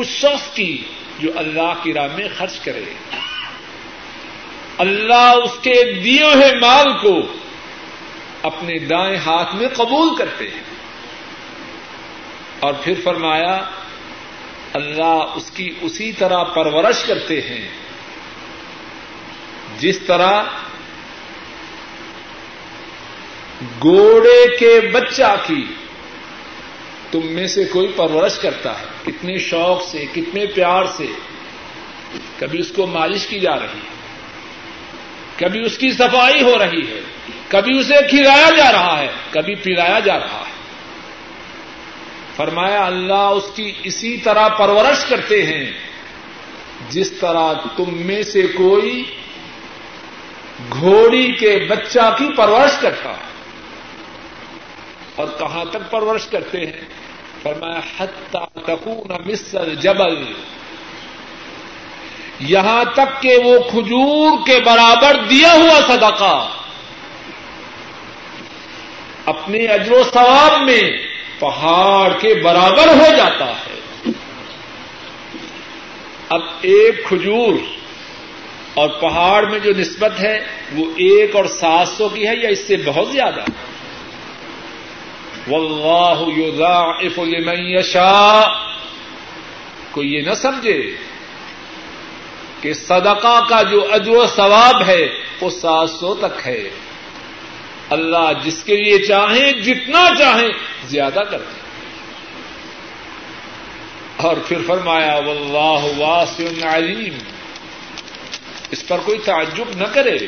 اس شخص کی جو اللہ کی راہ میں خرچ کرے, اللہ اس کے دیے ہوئے مال کو اپنے دائیں ہاتھ میں قبول کرتے ہیں. اور پھر فرمایا اللہ اس کی اسی طرح پرورش کرتے ہیں جس طرح گوڑے کے بچہ کی تم میں سے کوئی پرورش کرتا ہے. کتنے شوق سے, کتنے پیار سے, کبھی اس کو مالش کی جا رہی ہے, کبھی اس کی صفائی ہو رہی ہے, کبھی اسے کھلایا جا رہا ہے, کبھی پلایا جا رہا ہے. فرمایا اللہ اس کی اسی طرح پرورش کرتے ہیں جس طرح تم میں سے کوئی گھوڑی کے بچہ کی پرورش کرتا ہے. اور کہاں تک پرورش کرتے ہیں؟ فرمایا حتی تکون مثل الجبل, یہاں تک کہ وہ کھجور کے برابر دیا ہوا صدقہ اپنے اجر و ثواب میں پہاڑ کے برابر ہو جاتا ہے. اب ایک کھجور اور پہاڑ میں جو نسبت ہے وہ ایک اور سات سو کی ہے یا اس سے بہت زیادہ. واللہ یضاعف لمن یشاء, کوئی یہ نہ سمجھے کہ صدقہ کا جو اجر و ثواب ہے وہ سات سو تک ہے, اللہ جس کے لیے چاہیں جتنا چاہیں زیادہ کرتے. اور پھر فرمایا واللہ واسع علیم, اس پر کوئی تعجب نہ کرے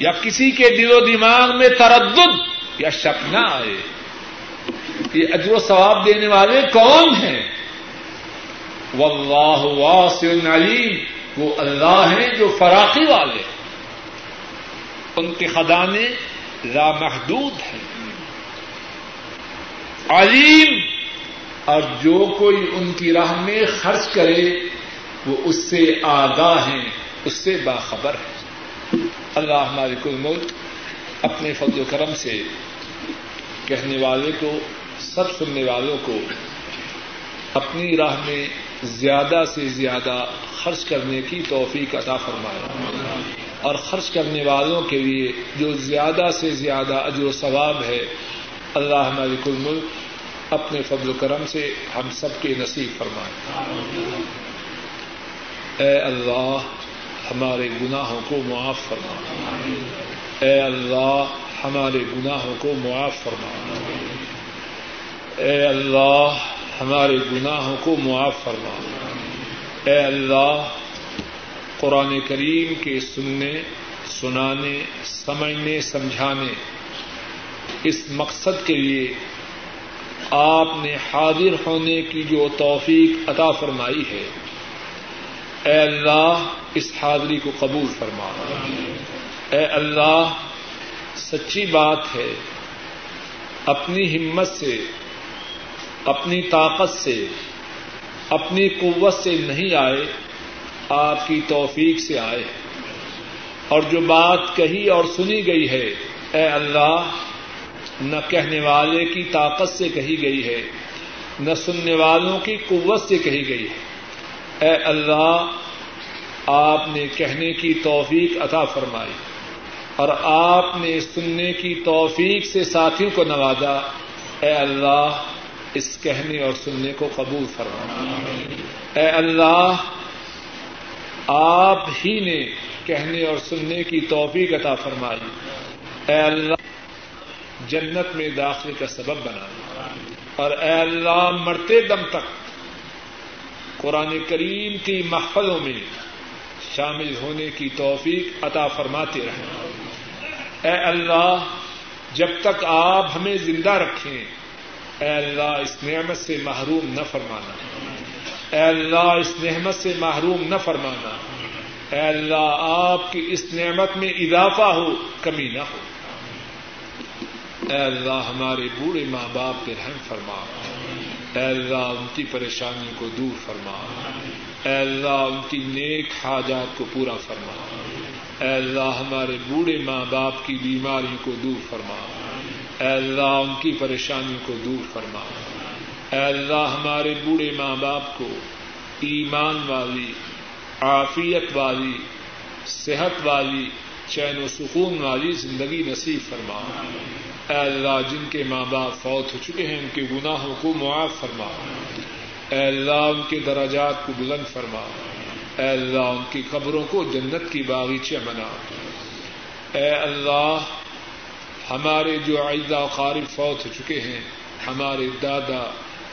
یا کسی کے دل و دماغ میں تردد یا شک نہ آئے. یہ اجر و ثواب دینے والے کون ہیں؟ واللہ واسع علیم، وہ اللہ ہیں جو فراقی والے، ان کی خزانے لامحدود ہیں، علیم، اور جو کوئی ان کی راہ میں خرچ کرے وہ اس سے آگاہ ہیں، اس سے باخبر ہیں۔ اللہ ہمارے کل ملک اپنے فضل و کرم سے کہنے والے کو، سب سننے والوں کو اپنی راہ میں زیادہ سے زیادہ خرچ کرنے کی توفیق عطا فرمائے، اور خرچ کرنے والوں کے لیے جو زیادہ سے زیادہ اجر و ثواب ہے اللہ ہمارے کل ملک اپنے فضل و کرم سے ہم سب کے نصیب فرمائے۔ اے اللہ ہمارے گناہوں کو معاف فرما، اے اللہ ہمارے گناہوں کو معاف فرما، اے اللہ ہمارے گناہوں کو معاف فرما۔ اے اللہ قرآن کریم کے سننے، سنانے، سمجھنے، سمجھانے اس مقصد کے لیے آپ نے حاضر ہونے کی جو توفیق عطا فرمائی ہے، اے اللہ اس حاضری کو قبول فرما۔ اے اللہ سچی بات ہے، اپنی ہمت سے، اپنی طاقت سے، اپنی قوت سے نہیں آئے، آپ کی توفیق سے آئے، اور جو بات کہی اور سنی گئی ہے اے اللہ نہ کہنے والے کی طاقت سے کہی گئی ہے، نہ سننے والوں کی قوت سے کہی گئی ہے، اے اللہ آپ نے کہنے کی توفیق عطا فرمائی، اور آپ نے سننے کی توفیق سے ساتھیوں کو نوازا، اے اللہ اس کہنے اور سننے کو قبول فرما۔ اے اللہ آپ ہی نے کہنے اور سننے کی توفیق عطا فرمائی، اے اللہ جنت میں داخلے کا سبب بنا، اور اے اللہ مرتے دم تک قرآن کریم کی محفلوں میں شامل ہونے کی توفیق عطا فرماتے رہیں۔ اے اللہ جب تک آپ ہمیں زندہ رکھیں اے اللہ اس نعمت سے محروم نہ فرمانا، اے اللہ اس نعمت سے محروم نہ فرمانا، اے اللہ آپ کی اس نعمت میں اضافہ ہو، کمی نہ ہو۔ اے اللہ ہمارے بوڑھے ماں باپ پہ رحم فرما، اے اللہ ان کی پریشانیوں کو دور فرما، اے اللہ ان کی نیک حاجات کو پورا فرما، اے اللہ ہمارے بوڑھے ماں باپ کی بیماریوں کو دور فرما، اے اللہ ان کی پریشانی کو دور فرما، اے اللہ ہمارے بوڑھے ماں باپ کو ایمان والی، عافیت والی، صحت والی، چین و سکون والی زندگی نصیب فرما۔ اے اللہ جن کے ماں باپ فوت ہو چکے ہیں ان کے گناہوں کو معاف فرما، اے اللہ ان کے درجات کو بلند فرما، اے اللہ ان کی قبروں کو جنت کی باغیچے بنا۔ اے اللہ ہمارے جو عزیز و اقارب فوت ہو چکے ہیں، ہمارے دادا،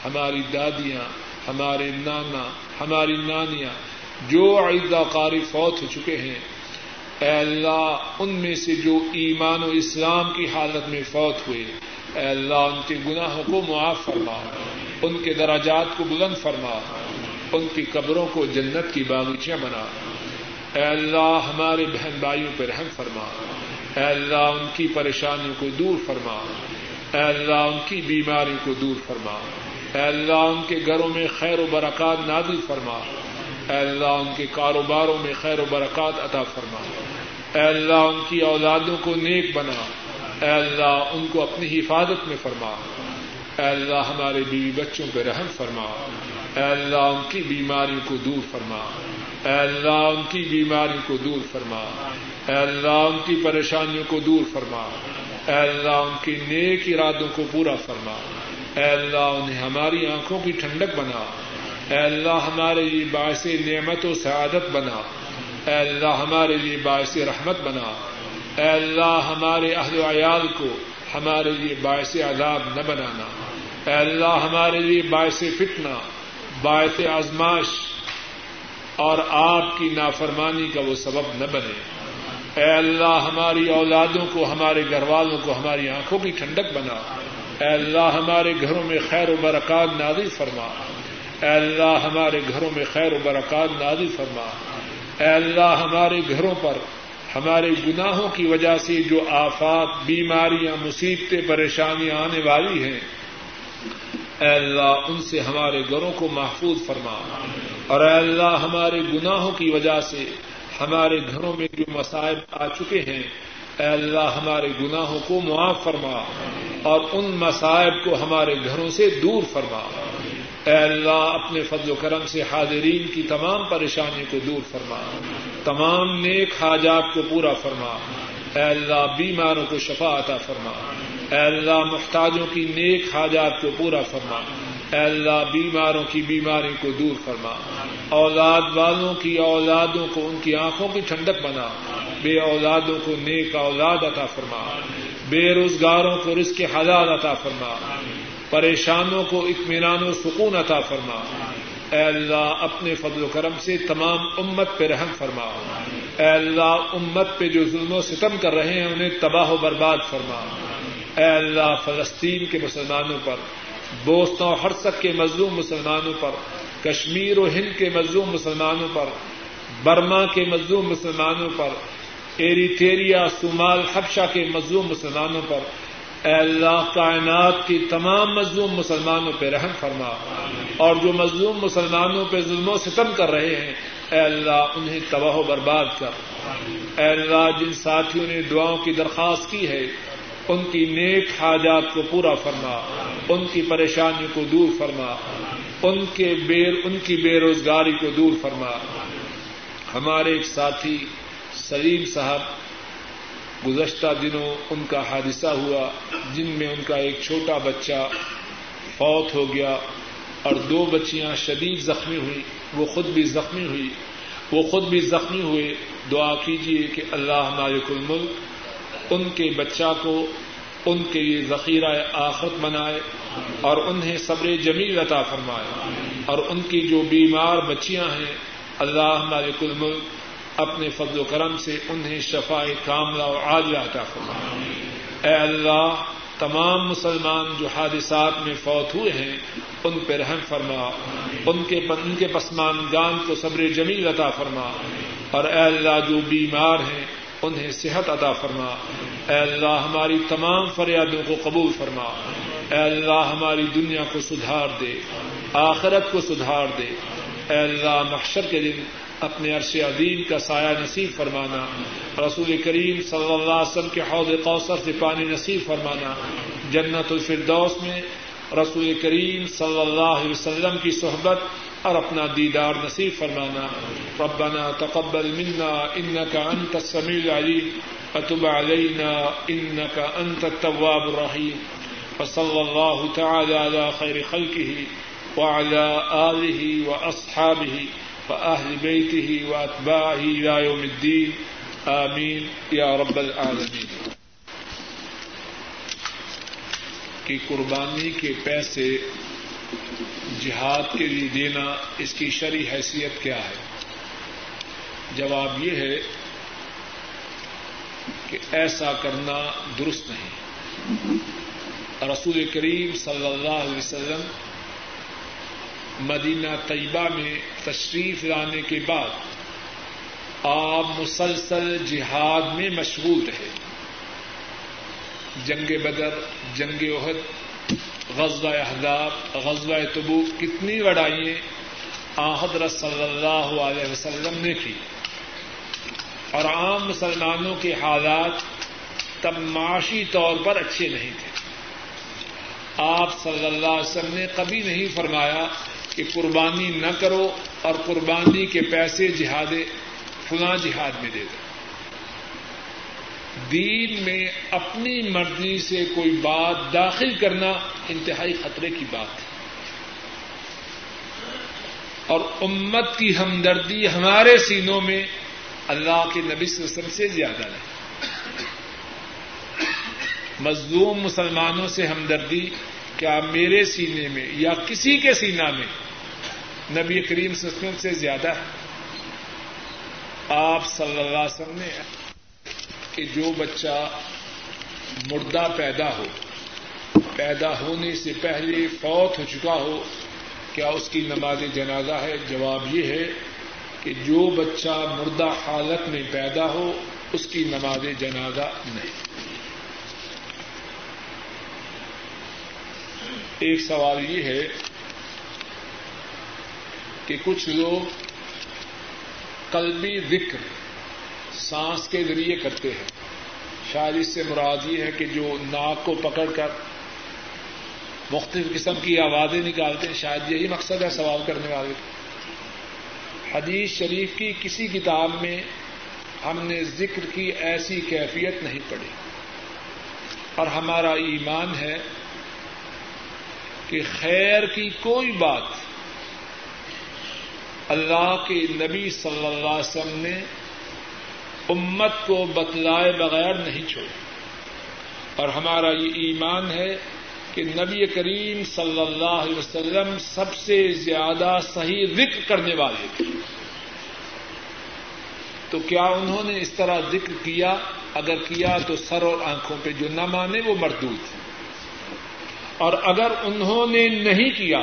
ہماری دادیاں، ہمارے نانا، ہماری نانیاں، جو عزیز و اقارب فوت ہو چکے ہیں اے اللہ ان میں سے جو ایمان و اسلام کی حالت میں فوت ہوئے اے اللہ ان کے گناہوں کو معاف فرما، ان کے درجات کو بلند فرما، ان کی قبروں کو جنت کی باغیچیاں بنا۔ اے اللہ ہمارے بہن بھائیوں پر رحم فرما، اے اللہ ان کی پریشانیوں کو دور فرما، اے اللہ ان کی بیماریوں کو دور فرما، اے اللہ ان کے گھروں میں خیر و برکات نازل فرما، اے اللہ ان کے کاروباروں میں خیر و برکات عطا فرما، اے اللہ ان کی اولادوں کو نیک بنا، اے اللہ ان کو اپنی حفاظت میں فرما، اے اللہ ہمارے بیوی بچوں پہ رحم فرما، اے اللہ ان کی بیماریوں کو دور فرما، اے اللہ ان کی بیماریوں کو دور فرما، اے اللہ ان کی پریشانیوں کو دور فرما، اے اللہ ان کے نیک ارادوں کو پورا فرما، اے اللہ انہیں ہماری آنکھوں کی ٹھنڈک بنا، اے اللہ ہمارے لیے باعث نعمت و سعادت بنا، اے اللہ ہمارے لیے باعث رحمت بنا، اے اللہ ہمارے اہل و عیال کو ہمارے لیے باعث عذاب نہ بنانا، اے اللہ ہمارے لیے باعث فتنہ، باعث آزمائش اور آپ کی نافرمانی کا وہ سبب نہ بنے، اے اللہ ہماری اولادوں کو، ہمارے گھر والوں کو ہماری آنکھوں کی ٹھنڈک بنا، اے اللہ ہمارے گھروں میں خیر و برکات نازل فرما، اے اللہ ہمارے گھروں میں خیر و برکات نازل فرما، اے اللہ ہمارے گھروں پر ہمارے گناہوں کی وجہ سے جو آفات، بیماریاں، مصیبتیں، پریشانیاں آنے والی ہیں، اے اللہ ان سے ہمارے گھروں کو محفوظ فرما، اور اے اللہ ہمارے گناہوں کی وجہ سے ہمارے گھروں میں جو مصائب آ چکے ہیں، اے اللہ ہمارے گناہوں کو معاف فرما اور ان مصائب کو ہمارے گھروں سے دور فرما، اے اللہ اپنے فضل و کرم سے حاضرین کی تمام پریشانی کو دور فرما، تمام نیک حاجات کو پورا فرما، اے اللہ بیماروں کو شفا عطا فرما، اے اللہ محتاجوں کی نیک حاجات کو پورا فرما، اے اللہ بیماروں کی بیماری کو دور فرما، اولاد والوں کی اولادوں کو ان کی آنکھوں کی ٹھنڈک بنا، بے اولادوں کو نیک اولاد عطا فرما، بے روزگاروں کو رزق حلال عطا فرما، پریشانوں کو اطمینان و سکون عطا فرما، اے اللہ اپنے فضل و کرم سے تمام امت پہ رحم فرما، اے اللہ امت پہ جو ظلم و ستم کر رہے ہیں انہیں تباہ و برباد فرما، اے اللہ فلسطین کے مسلمانوں پر، بوسنا و ہرسک کے مظلوم مسلمانوں پر، کشمیر و ہند کے مظلوم مسلمانوں پر، برما کے مظلوم مسلمانوں پر، ایریتیریا، صومال، حبشہ کے مظلوم مسلمانوں پر، اے اللہ کائنات کی تمام مظلوم مسلمانوں پہ رحم فرما، اور جو مظلوم مسلمانوں پہ ظلم و ستم کر رہے ہیں، اے اللہ انہیں تباہ و برباد کر، اے اللہ جن ساتھیوں نے دعاؤں کی درخواست کی ہے ان کی نیک حاجات کو پورا فرما، ان کی پریشانی کو دور فرما، ان کے بے ان کی بے روزگاری کو دور فرما، ہمارے ایک ساتھی سلیم صاحب گزشتہ دنوں ان کا حادثہ ہوا جن میں ان کا ایک چھوٹا بچہ فوت ہو گیا اور دو بچیاں شدید زخمی ہوئی، وہ خود بھی زخمی ہوئی وہ خود بھی زخمی ہوئے دعا کیجیے کہ اللہ مالک الملک ان کے بچہ کو ان کے لیے ذخیرہ آخرت بنائے اور انہیں صبر جمیل عطا فرمائے، اور ان کی جو بیمار بچیاں ہیں اللہ مالک الملک اپنے فضل و کرم سے انہیں شفاء کاملہ و عاجلہ عطا فرما، اے اللہ تمام مسلمان جو حادثات میں فوت ہوئے ہیں ان پہ رحم فرما، ان کے ان کے پسماندگان کو صبر جمیل عطا فرما، اور اے اللہ جو بیمار ہیں انہیں صحت عطا فرما، اے اللہ ہماری تمام فریادوں کو قبول فرما، اے اللہ ہماری دنیا کو سدھار دے، آخرت کو سدھار دے، اے اللہ محشر کے دن اپنے عرش عظیم کا سایہ نصیب فرمانا، رسول کریم صلی اللہ علیہ وسلم کے حوض کوثر سے پانی نصیب فرمانا، جنت الفردوس میں رسول کریم صلی اللہ علیہ وسلم کی صحبت اور اپنا دیدار نصیب فرمانا، ربنا تقبل منا انك انت السميع العليم وتب علينا انك انت التواب الرحيم، وصلى الله تعالى على خير خلقه وعلى آله وأصحابه وأهل بيته وأتباعه إلى يوم الدين، آمين يا رب العالمين۔ کی قربانی کے پیسے جہاد کے لیے دینا اس کی شرعی حیثیت کیا ہے؟ جواب یہ ہے کہ ایسا کرنا درست نہیں۔ رسول کریم صلی اللہ علیہ وسلم مدینہ طیبہ میں تشریف لانے کے بعد آپ مسلسل جہاد میں مشغول رہے، جنگ بدر، جنگ احد، غزوہ احزاب، غزوہ تبوک، کتنی لڑائییں حضرت صلی اللہ علیہ وسلم نے کی، اور عام مسلمانوں کے حالات تب معاشی طور پر اچھے نہیں تھے۔ آپ صلی اللہ علیہ وسلم نے کبھی نہیں فرمایا کہ قربانی نہ کرو اور قربانی کے پیسے جہاد فلاں جہاد میں دے دو۔ دین میں اپنی مرضی سے کوئی بات داخل کرنا انتہائی خطرے کی بات ہے، اور امت کی ہمدردی ہمارے سینوں میں اللہ کے نبی صلی اللہ علیہ وسلم سے زیادہ ہے۔ مظلوم مسلمانوں سے ہمدردی کیا میرے سینے میں یا کسی کے سینہ میں نبی کریم صلی اللہ علیہ وسلم سے زیادہ ہے؟ آپ صلی اللہ علیہ وسلم نے کہ جو بچہ مردہ پیدا ہو، پیدا ہونے سے پہلے فوت ہو چکا ہو، کیا اس کی نماز جنازہ ہے؟ جواب یہ ہے کہ جو بچہ مردہ حالت میں پیدا ہو اس کی نماز جنازہ نہیں۔ ایک سوال یہ ہے کہ کچھ لوگ قلبی ذکر سانس کے ذریعے کرتے ہیں، شاید اس سے مراد یہ ہے کہ جو ناک کو پکڑ کر مختلف قسم کی آوازیں نکالتے ہیں، شاید یہی مقصد ہے سوال کرنے والے کا۔ حدیث شریف کی کسی کتاب میں ہم نے ذکر کی ایسی کیفیت نہیں پڑھی، اور ہمارا ایمان ہے کہ خیر کی کوئی بات اللہ کے نبی صلی اللہ علیہ وسلم نے امت کو بتلائے بغیر نہیں چھوڑی، اور ہمارا یہ ایمان ہے کہ نبی کریم صلی اللہ علیہ وسلم سب سے زیادہ صحیح ذکر کرنے والے تھے۔ تو کیا انہوں نے اس طرح ذکر کیا؟ اگر کیا تو سر اور آنکھوں پہ، جو نہ مانے وہ مردود ہے، اور اگر انہوں نے نہیں کیا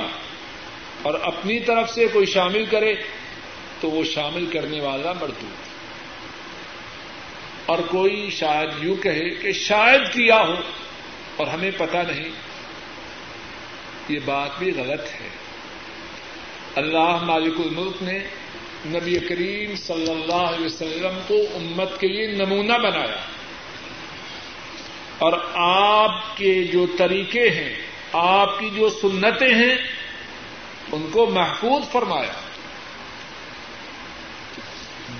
اور اپنی طرف سے کوئی شامل کرے تو وہ شامل کرنے والا مردود ہے۔ اور کوئی شاید یوں کہے کہ شاید کیا ہو اور ہمیں پتہ نہیں، یہ بات بھی غلط ہے۔ اللہ مالک الملک نے نبی کریم صلی اللہ علیہ وسلم کو امت کے لیے نمونہ بنایا، اور آپ کے جو طریقے ہیں، آپ کی جو سنتیں ہیں، ان کو محفوظ فرمایا۔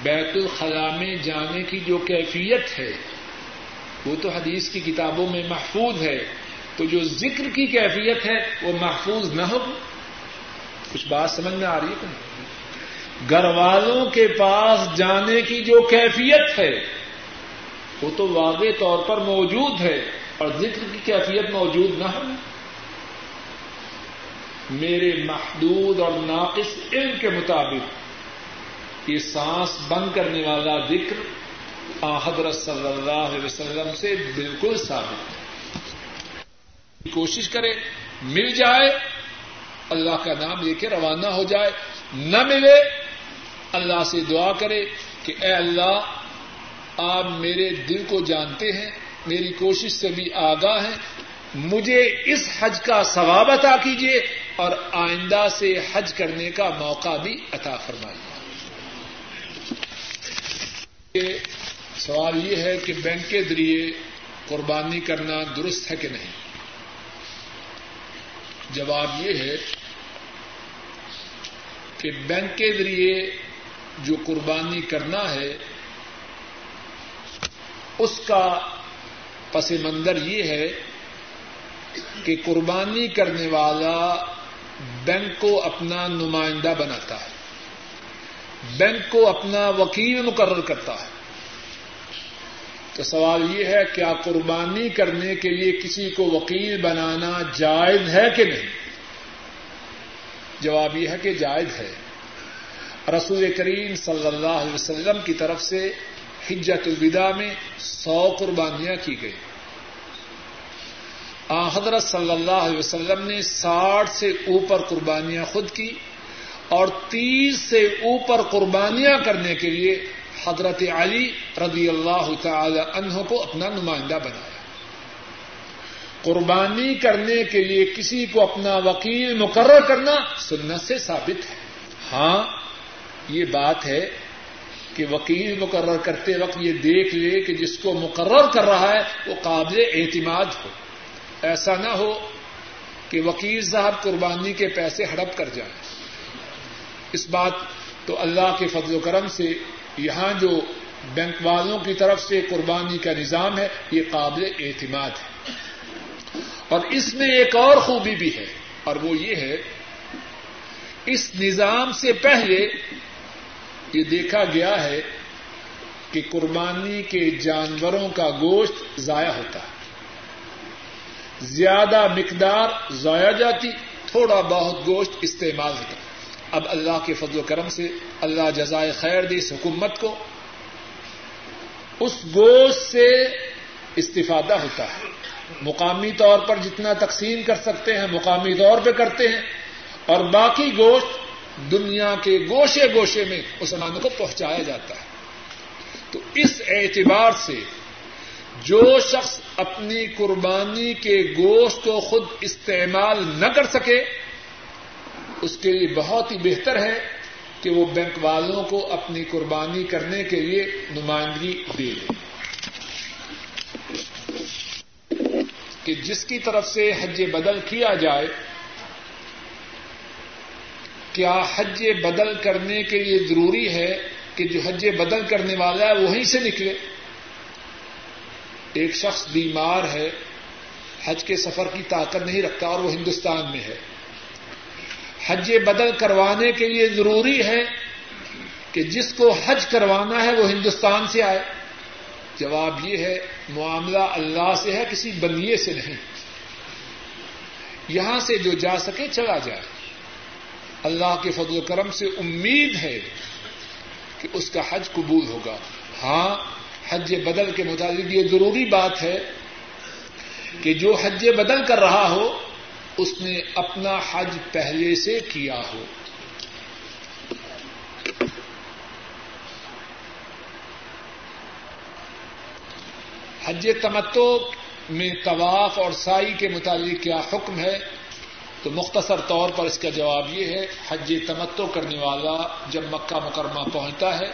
بیت الخلاء میں جانے کی جو کیفیت ہے وہ تو حدیث کی کتابوں میں محفوظ ہے، تو جو ذکر کی کیفیت ہے وہ محفوظ نہ ہو؟ کچھ بات سمجھ میں آ رہی ہے کہ گھر والوں کے پاس جانے کی جو کیفیت ہے وہ تو واضح طور پر موجود ہے، اور ذکر کی کیفیت موجود نہ ہو؟ میرے محدود اور ناقص علم کے مطابق یہ سانس بند کرنے والا ذکر حضرت صلی اللہ علیہ وسلم سے بالکل ثابت ہے۔ کوشش کرے، مل جائے اللہ کا نام لے کے روانہ ہو جائے، نہ ملے اللہ سے دعا کرے کہ اے اللہ آپ میرے دل کو جانتے ہیں، میری کوشش سے بھی آگاہ ہیں، مجھے اس حج کا ثواب عطا کیجیے اور آئندہ سے حج کرنے کا موقع بھی عطا فرمائیے۔ سوال یہ ہے کہ بینک کے ذریعے قربانی کرنا درست ہے کہ نہیں؟ جواب یہ ہے کہ بینک کے ذریعے جو قربانی کرنا ہے اس کا پس منظر یہ ہے کہ قربانی کرنے والا بینک کو اپنا نمائندہ بناتا ہے، بینک کو اپنا وکیل مقرر کرتا ہے۔ تو سوال یہ ہے کیا قربانی کرنے کے لیے کسی کو وکیل بنانا جائز ہے کہ نہیں؟ جواب یہ ہے کہ جائز ہے۔ رسول کریم صلی اللہ علیہ وسلم کی طرف سے حجۃ الوداع میں سو قربانیاں کی گئی، آن حضرت صلی اللہ علیہ وسلم نے ساٹھ سے اوپر قربانیاں خود کی، اور تیس سے اوپر قربانیاں کرنے کے لیے حضرت علی رضی اللہ تعالی عنہ کو اپنا نمائندہ بنایا۔ قربانی کرنے کے لیے کسی کو اپنا وکیل مقرر کرنا سنت سے ثابت ہے۔ ہاں یہ بات ہے کہ وکیل مقرر کرتے وقت یہ دیکھ لے کہ جس کو مقرر کر رہا ہے وہ قابل اعتماد ہو، ایسا نہ ہو کہ وکیل صاحب قربانی کے پیسے ہڑپ کر جائیں۔ اس بات تو اللہ کے فضل و کرم سے یہاں جو بینک والوں کی طرف سے قربانی کا نظام ہے یہ قابل اعتماد ہے، اور اس میں ایک اور خوبی بھی ہے، اور وہ یہ ہے اس نظام سے پہلے یہ دیکھا گیا ہے کہ قربانی کے جانوروں کا گوشت ضائع ہوتا ہے، زیادہ مقدار ضائع جاتی، تھوڑا بہت گوشت استعمال ہوتا۔ اب اللہ کے فضل و کرم سے اللہ جزائے خیر دے اس حکومت کو، اس گوشت سے استفادہ ہوتا ہے، مقامی طور پر جتنا تقسیم کر سکتے ہیں مقامی طور پہ کرتے ہیں، اور باقی گوشت دنیا کے گوشے گوشے میں مسلمانوں کو پہنچایا جاتا ہے. تو اس اعتبار سے جو شخص اپنی قربانی کے گوشت کو خود استعمال نہ کر سکے اس کے لیے بہت ہی بہتر ہے کہ وہ بینک والوں کو اپنی قربانی کرنے کے لیے نمائندگی دے دے کہ جس کی طرف سے حج بدل کیا جائے. کیا حج بدل کرنے کے لیے ضروری ہے کہ جو حج بدل کرنے والا ہے وہیں سے نکلے؟ ایک شخص بیمار ہے, حج کے سفر کی طاقت نہیں رکھتا اور وہ ہندوستان میں ہے, حج بدل کروانے کے لیے ضروری ہے کہ جس کو حج کروانا ہے وہ ہندوستان سے آئے؟ جواب یہ ہے معاملہ اللہ سے ہے, کسی بندیے سے نہیں. یہاں سے جو جا سکے چلا جائے. اللہ کے فضل و کرم سے امید ہے کہ اس کا حج قبول ہوگا. ہاں حج بدل کے متعلق یہ ضروری بات ہے کہ جو حج بدل کر رہا ہو اس نے اپنا حج پہلے سے کیا ہو. حج تمتع میں طواف اور سعی کے متعلق کیا حکم ہے؟ تو مختصر طور پر اس کا جواب یہ ہے, حج تمتع کرنے والا جب مکہ مکرمہ پہنچتا ہے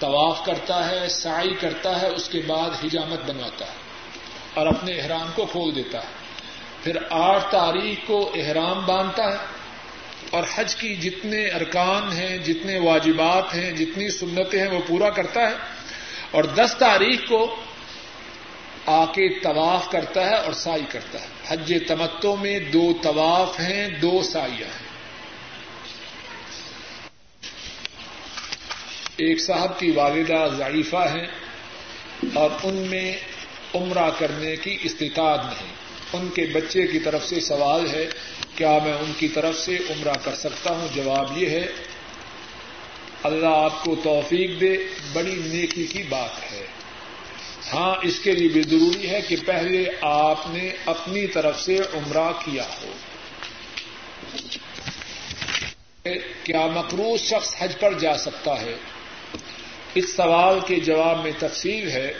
طواف کرتا ہے, سعی کرتا ہے, اس کے بعد حجامت بنواتا ہے اور اپنے احرام کو کھول دیتا ہے. پھر آٹھ تاریخ کو احرام باندھتا ہے اور حج کی جتنے ارکان ہیں, جتنے واجبات ہیں, جتنی سنتیں ہیں وہ پورا کرتا ہے. اور دس تاریخ کو آ کے طواف کرتا ہے اور سعی کرتا ہے. حج تمتع میں دو طواف ہیں, دو سعیاں ہیں. ایک صاحب کی والدہ ضعیفہ ہیں اور ان میں عمرہ کرنے کی استطاعت نہیں. ان کے بچے کی طرف سے سوال ہے کیا میں ان کی طرف سے عمرہ کر سکتا ہوں؟ جواب یہ ہے اللہ آپ کو توفیق دے, بڑی نیکی کی بات ہے. ہاں اس کے لیے بھی ضروری ہے کہ پہلے آپ نے اپنی طرف سے عمرہ کیا ہو. کیا مقروض شخص حج پر جا سکتا ہے؟ اس سوال کے جواب میں تفصیل ہے.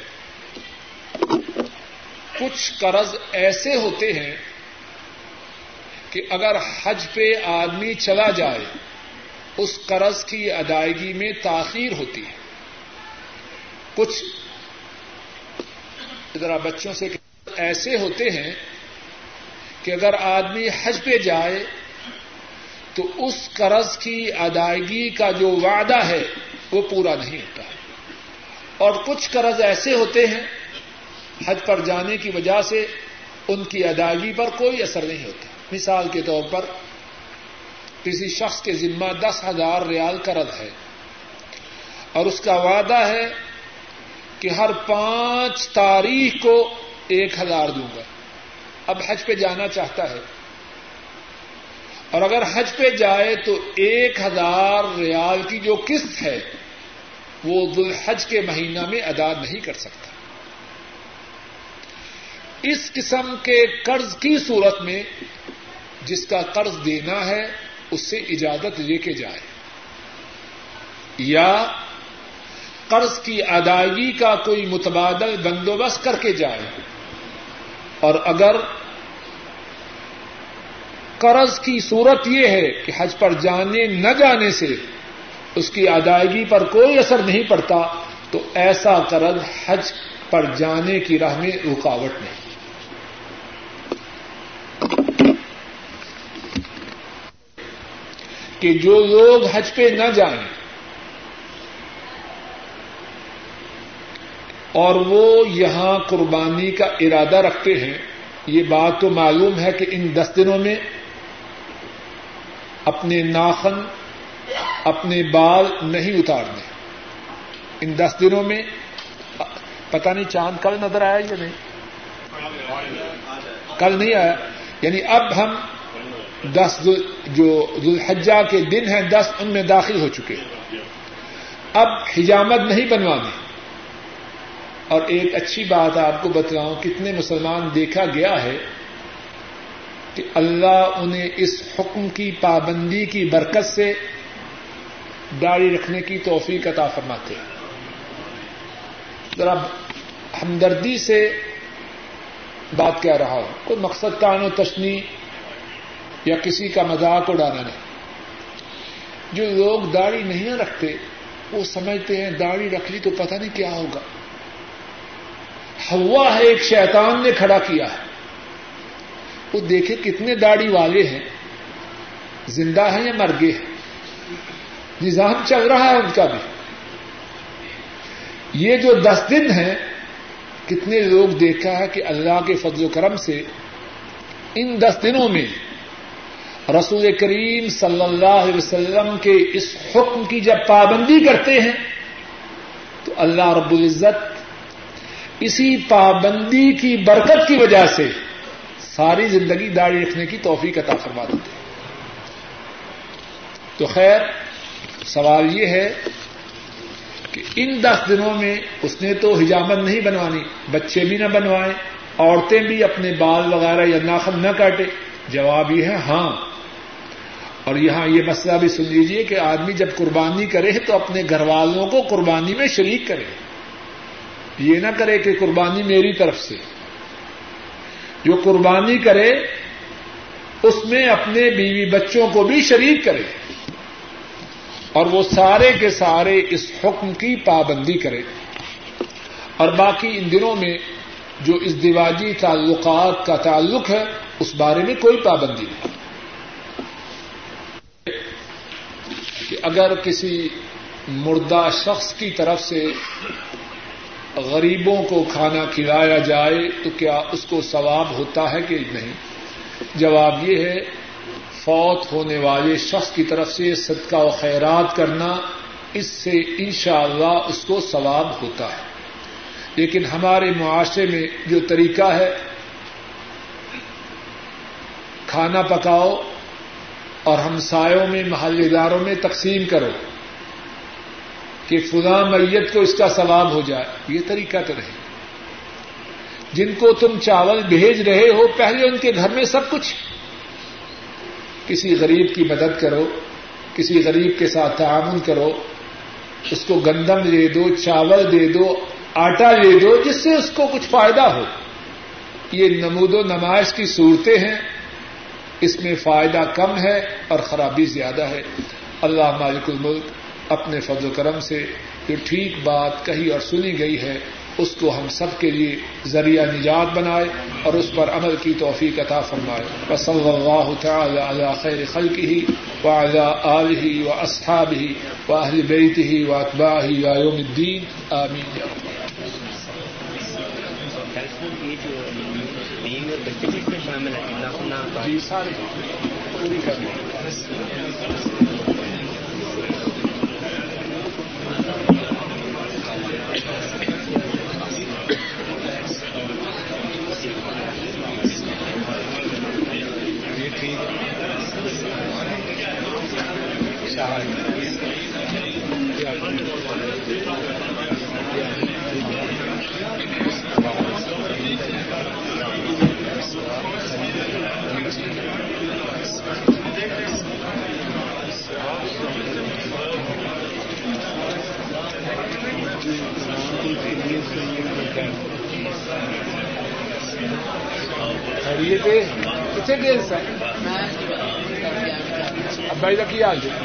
کچھ قرض ایسے ہوتے ہیں کہ اگر حج پہ آدمی چلا جائے اس قرض کی ادائیگی میں تاخیر ہوتی ہے. کچھ ذرا بچوں سے ایسے ہوتے ہیں کہ اگر آدمی حج پہ جائے تو اس قرض کی ادائیگی کا جو وعدہ ہے وہ پورا نہیں ہوتا ہے. اور کچھ قرض ایسے ہوتے ہیں حج پر جانے کی وجہ سے ان کی ادائیگی پر کوئی اثر نہیں ہوتا. مثال کے طور پر کسی شخص کے ذمہ دس ہزار ریال قرض ہے اور اس کا وعدہ ہے کہ ہر پانچ تاریخ کو ایک ہزار دوں گا. اب حج پہ جانا چاہتا ہے اور اگر حج پہ جائے تو ایک ہزار ریال کی جو قسط ہے وہ ذوالحج کے مہینہ میں ادا نہیں کر سکتا. اس قسم کے قرض کی صورت میں جس کا قرض دینا ہے اس سے اجازت لے کے جائے, یا قرض کی ادائیگی کا کوئی متبادل بندوبست کر کے جائے. اور اگر قرض کی صورت یہ ہے کہ حج پر جانے نہ جانے سے اس کی ادائیگی پر کوئی اثر نہیں پڑتا تو ایسا قرض حج پر جانے کی راہ میں رکاوٹ نہیں. کہ جو لوگ حج پہ نہ جائیں اور وہ یہاں قربانی کا ارادہ رکھتے ہیں, یہ بات تو معلوم ہے کہ ان دس دنوں میں اپنے ناخن اپنے بال نہیں اتارنے. ان دس دنوں میں پتہ نہیں چاند کل نظر آیا یا نہیں, کل نہیں آیا, یعنی اب ہم دس جو ذوالحجہ کے دن ہیں دس ان میں داخل ہو چکے. اب حجامت نہیں بنوانی. اور ایک اچھی بات آپ کو بتلاؤں, کتنے مسلمان دیکھا گیا ہے کہ اللہ انہیں اس حکم کی پابندی کی برکت سے داڑھی رکھنے کی توفیق عطا فرماتے ہیں. ذرا ہمدردی سے بات کہہ رہا ہوں، کوئی مقصد طعن و تشنیع یا کسی کا مذاق اڑانا نہیں. جو لوگ داڑھی نہیں رکھتے وہ سمجھتے ہیں داڑھی رکھ لی تو پتہ نہیں کیا ہوگا. ہوا ہے ایک شیطان نے کھڑا کیا ہے، وہ دیکھے کتنے داڑھی والے ہیں، زندہ ہیں یا مر گئے ہیں، نظام چل رہا ہے ان کا بھی. یہ جو دس دن ہیں کتنے لوگ دیکھا ہے کہ اللہ کے فضل و کرم سے ان دس دنوں میں رسول کریم صلی اللہ علیہ وسلم کے اس حکم کی جب پابندی کرتے ہیں تو اللہ رب العزت اسی پابندی کی برکت کی وجہ سے ساری زندگی داڑھی رکھنے کی توفیق عطا فرما دیتے ہیں. تو خیر، سوال یہ ہے کہ ان دس دنوں میں اس نے تو حجامت نہیں بنوانی، بچے بھی نہ بنوائیں، عورتیں بھی اپنے بال وغیرہ یا ناخن نہ کاٹے. جواب یہ ہے ہاں. اور یہاں یہ مسئلہ بھی سن لیجیے کہ آدمی جب قربانی کرے تو اپنے گھر والوں کو قربانی میں شریک کرے، یہ نہ کرے کہ قربانی میری طرف سے. جو قربانی کرے اس میں اپنے بیوی بچوں کو بھی شریک کرے اور وہ سارے کے سارے اس حکم کی پابندی کرے. اور باقی ان دنوں میں جو ازدواجی تعلقات کا تعلق ہے اس بارے میں کوئی پابندی نہیں کہ اگر کسی مردہ شخص کی طرف سے غریبوں کو کھانا کھلایا جائے تو کیا اس کو ثواب ہوتا ہے کہ نہیں. جواب یہ ہے فوت ہونے والے شخص کی طرف سے صدقہ و خیرات کرنا، اس سے انشاءاللہ اس کو ثواب ہوتا ہے. لیکن ہمارے معاشرے میں جو طریقہ ہے کھانا پکاؤ اور ہمسایوں میں محلے داروں میں تقسیم کرو کہ فلاں میت کو اس کا ثواب ہو جائے، یہ طریقہ تو نہیں. جن کو تم چاول بھیج رہے ہو پہلے ان کے گھر میں سب کچھ، کسی غریب کی مدد کرو، کسی غریب کے ساتھ تعاون کرو، اس کو گندم دے دو، چاول دے دو، آٹا دے دو، جس سے اس کو کچھ فائدہ ہو. یہ نمود و نمائش کی صورتیں ہیں، اس میں فائدہ کم ہے اور خرابی زیادہ ہے. اللہ مالک الملک اپنے فضل و کرم سے جو ٹھیک بات کہی اور سنی گئی ہے اس کو ہم سب کے لیے ذریعہ نجات بنائے اور اس پر عمل کی توفیق عطا فرمائے. وصلی اللہ تعالی علی خیر خلقہ وعلی آلہ واصحابہ واہل بیتہ واتباعہ الی یوم الدین. آمین یا رب العالمین. کتنے دیر سے ابھی تک ہی آ جائے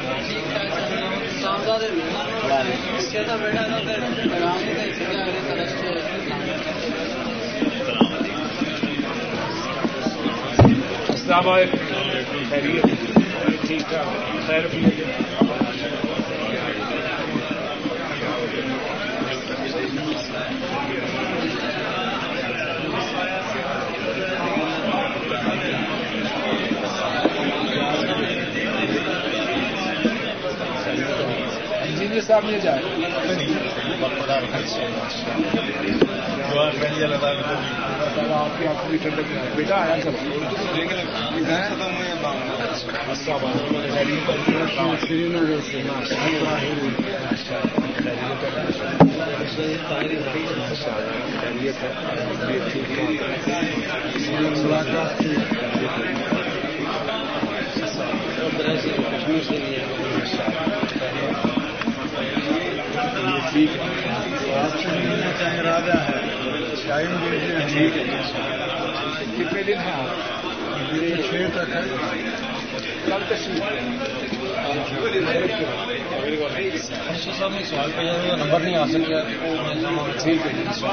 السلام علیکم. خیریت؟ ٹھیک ہے، خیر بھی صاحب نے جائے خدا دادا آپ کے آپ میٹر لگ رہا ہے بیٹا آیا سب آپ سے ملنا چاہیں راجا ہے ٹائم دیتے ہیں ٹھیک ہے کتنے دن ہیں آپ میرے چھ تک ہے کل صاحب نے سوال کیا نمبر نہیں آ سکتا ٹھیک ہے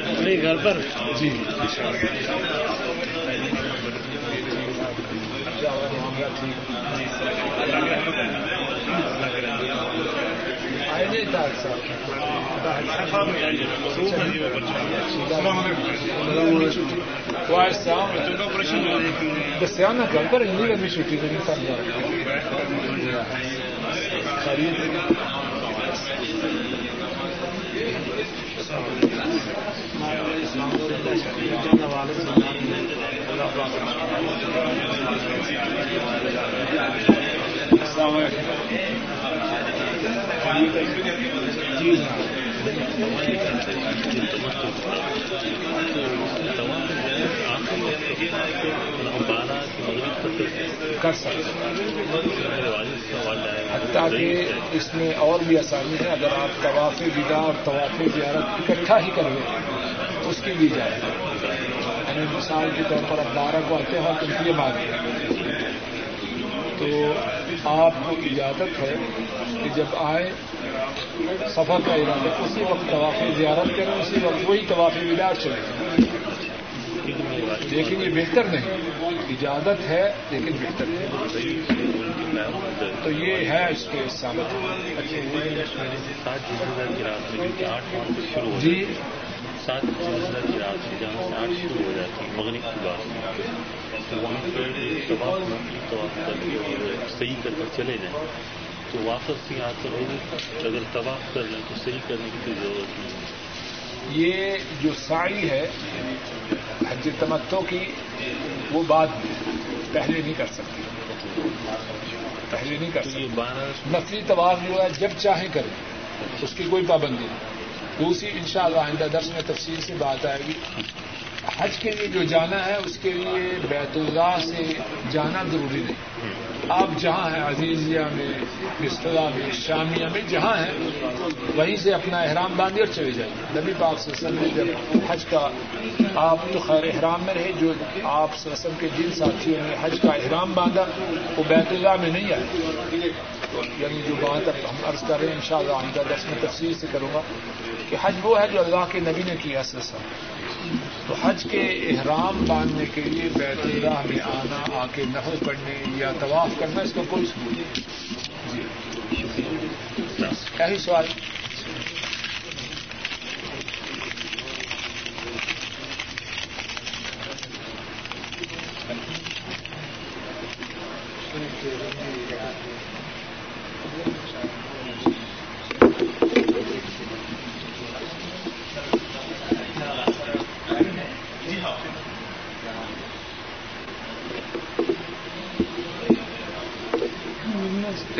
اپنے گھر پر جی دسیا نہ گل کر بھی چھٹی دے جی کر سکتا کہ اس میں اور بھی آسانی ہے اگر آپ طواف ودا اور طواف زیارت اکٹھا ہی کر لیں اس کی بھی جائے یعنی مثال کے طور پر آپ بارہ کو آتے ہیں تو یہ بات تو آپ کو اجازت ہے کہ جب آئے سفر کا ارادہ اسی وقت طواف زیارت کریں اسی وقت وہی طواف ودا چلے لیکن یہ بہتر نہیں اجازت ہے لیکن بہتر نہیں تو یہ ہے اس کے سامنے جی سات جنازہ کی رات سے جہاں سے آٹھ شروع ہو جاتی ہے مغرب کی بات تو وہاں پر طواف طواف کر کے صحیح کر کر چلے جائیں تو واپس یہاں سے اگر طواف کر لیں تو صحیح کرنے کی کوئی ضرورت نہیں ہے. یہ جو سعی ہے حج تمتع کی وہ بات پہلے نہیں کر سکتی پہلے نہیں کر سکتی نفلی طواف جو ہے جب چاہے کریں اس کی کوئی پابندی نہیں. دوسری ان شاء اللہ آئندہ درس میں تفصیل سے بات آئے گی. حج کے لیے جو جانا ہے اس کے لیے بیت اللہ سے جانا ضروری نہیں. آپ جہاں ہیں عزیزیہ میں مصطلح میں شامیہ میں جہاں ہیں وہیں سے اپنا احرام باندھے اور چلے جائیں. نبی پاک صلی اللہ علیہ وسلم نے جب حج کا آپ تو خیر احرام میں رہے جو آپ صلی اللہ علیہ وسلم کے جن ساتھیوں نے حج کا احرام باندھا وہ بیت اللہ میں نہیں آئے. یعنی جو بات اب ہم عرض کر رہے ہیں ان شاء اللہ آئندہ درس میں تفصیل سے کروں گا کہ حج وہ ہے جو اللہ کے نبی نے کیا صلی اللہ علیہ وسلم. تو حج کے احرام باندھنے کے لیے بیت اللہ میں آنا آ کے نفل پڑھنے یا طواف کرنا اس کا کوئی ثبوت نہیں. کیا ہی سوال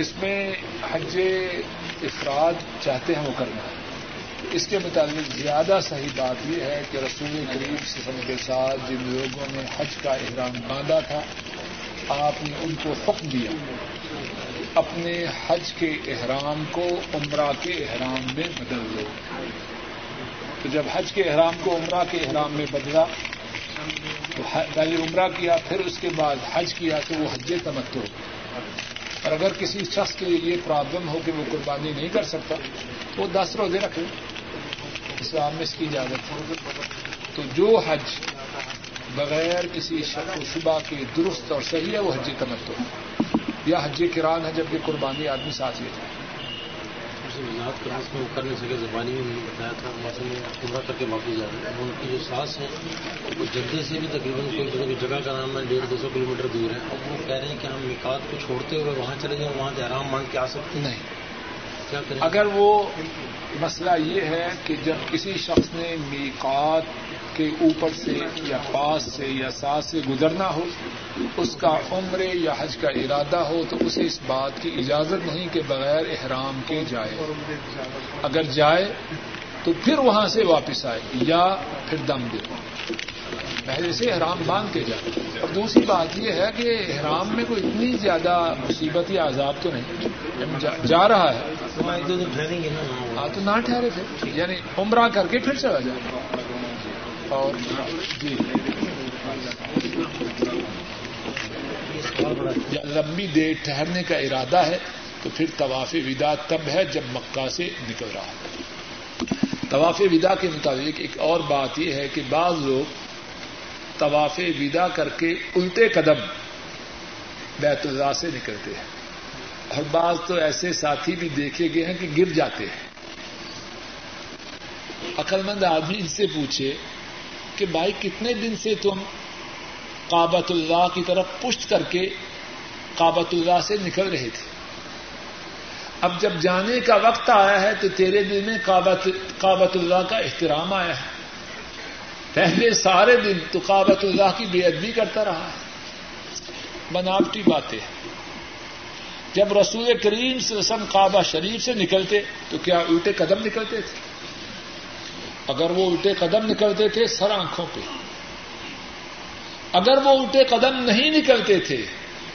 اس میں حج افراد چاہتے ہیں وہ کرنا ہے. اس کے متعلق زیادہ صحیح بات یہ ہے کہ رسول کریم صلی اللہ علیہ وسلم کے ساتھ جن لوگوں نے حج کا احرام باندھا تھا آپ نے ان کو حکم دیا اپنے حج کے احرام کو عمرہ کے احرام میں بدل دو. تو جب حج کے احرام کو عمرہ کے احرام میں بدلا تو پہلے عمرہ کیا پھر اس کے بعد حج کیا تو وہ حج تمتع. اور اگر کسی شخص کے لیے یہ پرابلم ہو کہ وہ قربانی نہیں کر سکتا وہ دس روزے رکھے اسلام میں اس کی اجازت ہو. تو جو حج بغیر کسی شک و شبہ کے درست اور صحیح ہے وہ حج تمتع یا حج قران ہے جبکہ قربانی آدمی ساتھ لے جائے. کرنے سے زبانی میں بتایا تھا عمرہ کر کے واپس جا رہے ہیں ان کی جو سانس ہے وہ جدے سے بھی تقریباً کوئی جگہ کا نام ہے ڈیڑھ دو سو کلو میٹر دور ہے. اب وہ کہہ رہے ہیں کہ ہم میقات کو چھوڑتے ہوئے وہاں چلے جائیں وہاں سے آرام مانگ کے آ سکتے ہیں. نہیں اگر وہ مسئلہ یہ ہے کہ جب کسی شخص نے میقات کے اوپر سے یا پاس سے یا ساتھ سے گزرنا ہو، اس کا عمرے یا حج کا ارادہ ہو تو اسے اس بات کی اجازت نہیں کہ بغیر احرام کے جائے، اگر جائے تو پھر وہاں سے واپس آئے یا پھر دم دے، پہلے سے احرام باندھ کے جائے۔ اور دوسری بات یہ ہے کہ احرام میں کوئی اتنی زیادہ مصیبت یا عذاب تو نہیں، جا رہا ہے ہاں تو نہ ٹھہرے پھر، یعنی عمرہ کر کے پھر چلا جائے۔ اور جی لمبی دیر ٹھہرنے کا ارادہ ہے تو پھر طواف ودا تب ہے جب مکہ سے نکل رہا ہے۔ طواف ودا کے مطابق ایک اور بات یہ ہے کہ بعض لوگ طواف ودا کر کے الٹے قدم بیت اللہ سے نکلتے ہیں، اور بعض تو ایسے ساتھی بھی دیکھے گئے ہیں کہ گر جاتے ہیں۔ عقل مند آدمی ان سے پوچھے کہ بھائی کتنے دن سے تم کعبۃ اللہ کی طرف پشت کر کے کعبۃ اللہ سے نکل رہے تھے، اب جب جانے کا وقت آیا ہے تو تیرے دل میں کعبۃ اللہ کا احترام آیا ہے، پہلے سارے دن تو کعبۃ اللہ کی بے ادبی کرتا رہا ہے۔ بناوٹی باتیں ہیں۔ جب رسول کریم صلی اللہ علیہ وسلم کعبہ شریف سے نکلتے تو کیا الٹے قدم نکلتے تھے؟ اگر وہ الٹے قدم نکلتے تھے سر آنکھوں پہ، اگر وہ الٹے قدم نہیں نکلتے تھے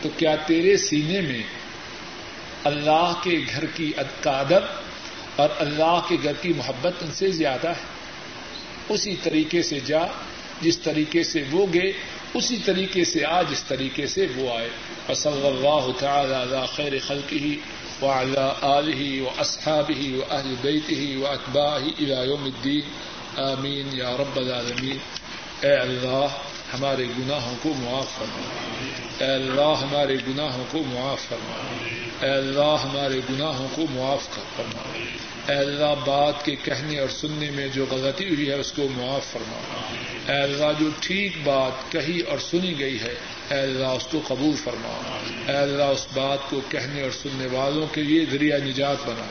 تو کیا تیرے سینے میں اللہ کے گھر کی ادب اور اللہ کے گھر کی محبت ان سے زیادہ ہے؟ اسی طریقے سے جا جس طریقے سے وہ گئے، اسی طریقے سے آ جس طریقے سے وہ آئے۔ وصلی اللہ تعالی علی خیر خلقہ وعلى آله وأصحابه وأهل بيته وأتباعه إلى يوم الدين آمين يا رب العالمين۔ اے اللہ ہمارے گناہوں کو معاف فرما، اے اللہ ہمارے گناہوں کو معاف فرما، اے اللہ ہمارے گناہوں کو معاف فرما، اے اللہ بات کے کہنے اور سننے میں جو غلطی ہوئی ہے اس کو معاف فرما، اے اللہ جو ٹھیک بات کہی اور سنی گئی ہے اے اللہ اس کو قبول فرما، اے اللہ اس بات کو کہنے اور سننے والوں کے لیے ذریعہ نجات بنا،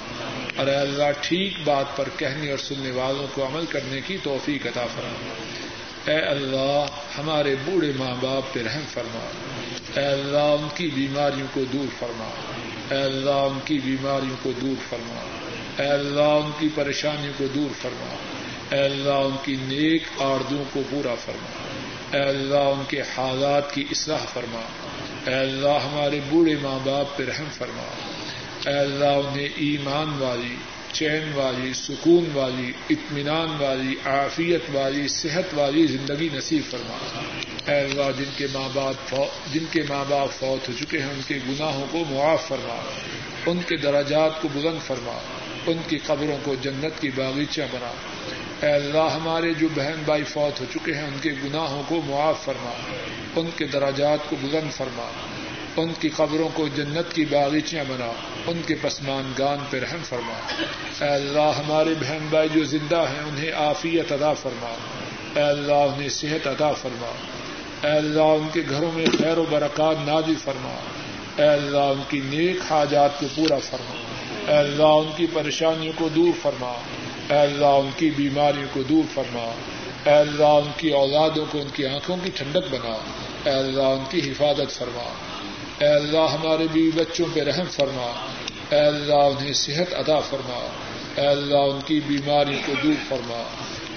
اور اے اللہ ٹھیک بات پر کہنے اور سننے والوں کو عمل کرنے کی توفیق عطا فرما۔ اے اللہ ہمارے بوڑھے ماں باپ پہ رحم فرما، اے اللہ ان کی بیماریوں کو دور فرما، اے اللہ ان کی بیماریوں کو دور فرما، اے اللہ ان کی پریشانیوں کو دور فرما، اے اللہ ان کی نیک آردوں کو پورا فرما، اے اللہ ان کے حالات کی اصلاح فرما، اے اللہ ہمارے بوڑھے ماں باپ پہ رحم فرما، اے اللہ انہیں ایمان والی، چین والی، سکون والی، اطمینان والی، عافیت والی، صحت والی زندگی نصیب فرما۔ اے اللہ جن کے ماں باپ جن کے ماں باپ فوت ہو چکے ہیں ان کے گناہوں کو معاف فرما، ان کے درجات کو بلند فرما، ان کی قبروں کو جنت کی باغیچہ بنا۔ اے اللہ ہمارے جو بہن بھائی فوت ہو چکے ہیں ان کے گناہوں کو معاف فرما، ان کے درجات کو بلند فرما، ان کی قبروں کو جنت کی باغیچیاں بنا، ان کے پسماندگان پہ رحم فرما۔ اے اللہ ہمارے بہن بھائی جو زندہ ہیں انہیں عافیت عطا فرما، اے اللہ انہیں صحت عطا فرما، اے اللہ ان کے گھروں میں خیر و برکات نازل فرما، اے اللہ ان کی نیک حاجات کو پورا فرما، اے اللہ ان کی پریشانیوں کو دور فرما، اے اللہ ان کی بیماریوں کو دور فرما، اے اللہ ان کی اولادوں کو ان کی آنکھوں کی ٹھنڈک بنا، اے اللہ ان کی حفاظت فرما۔ اے اللہ ہمارے بیوی بچوں پہ رحم فرما، اے اللہ انہیں صحت عطا فرما، اے اللہ ان کی بیماری کو دور فرما،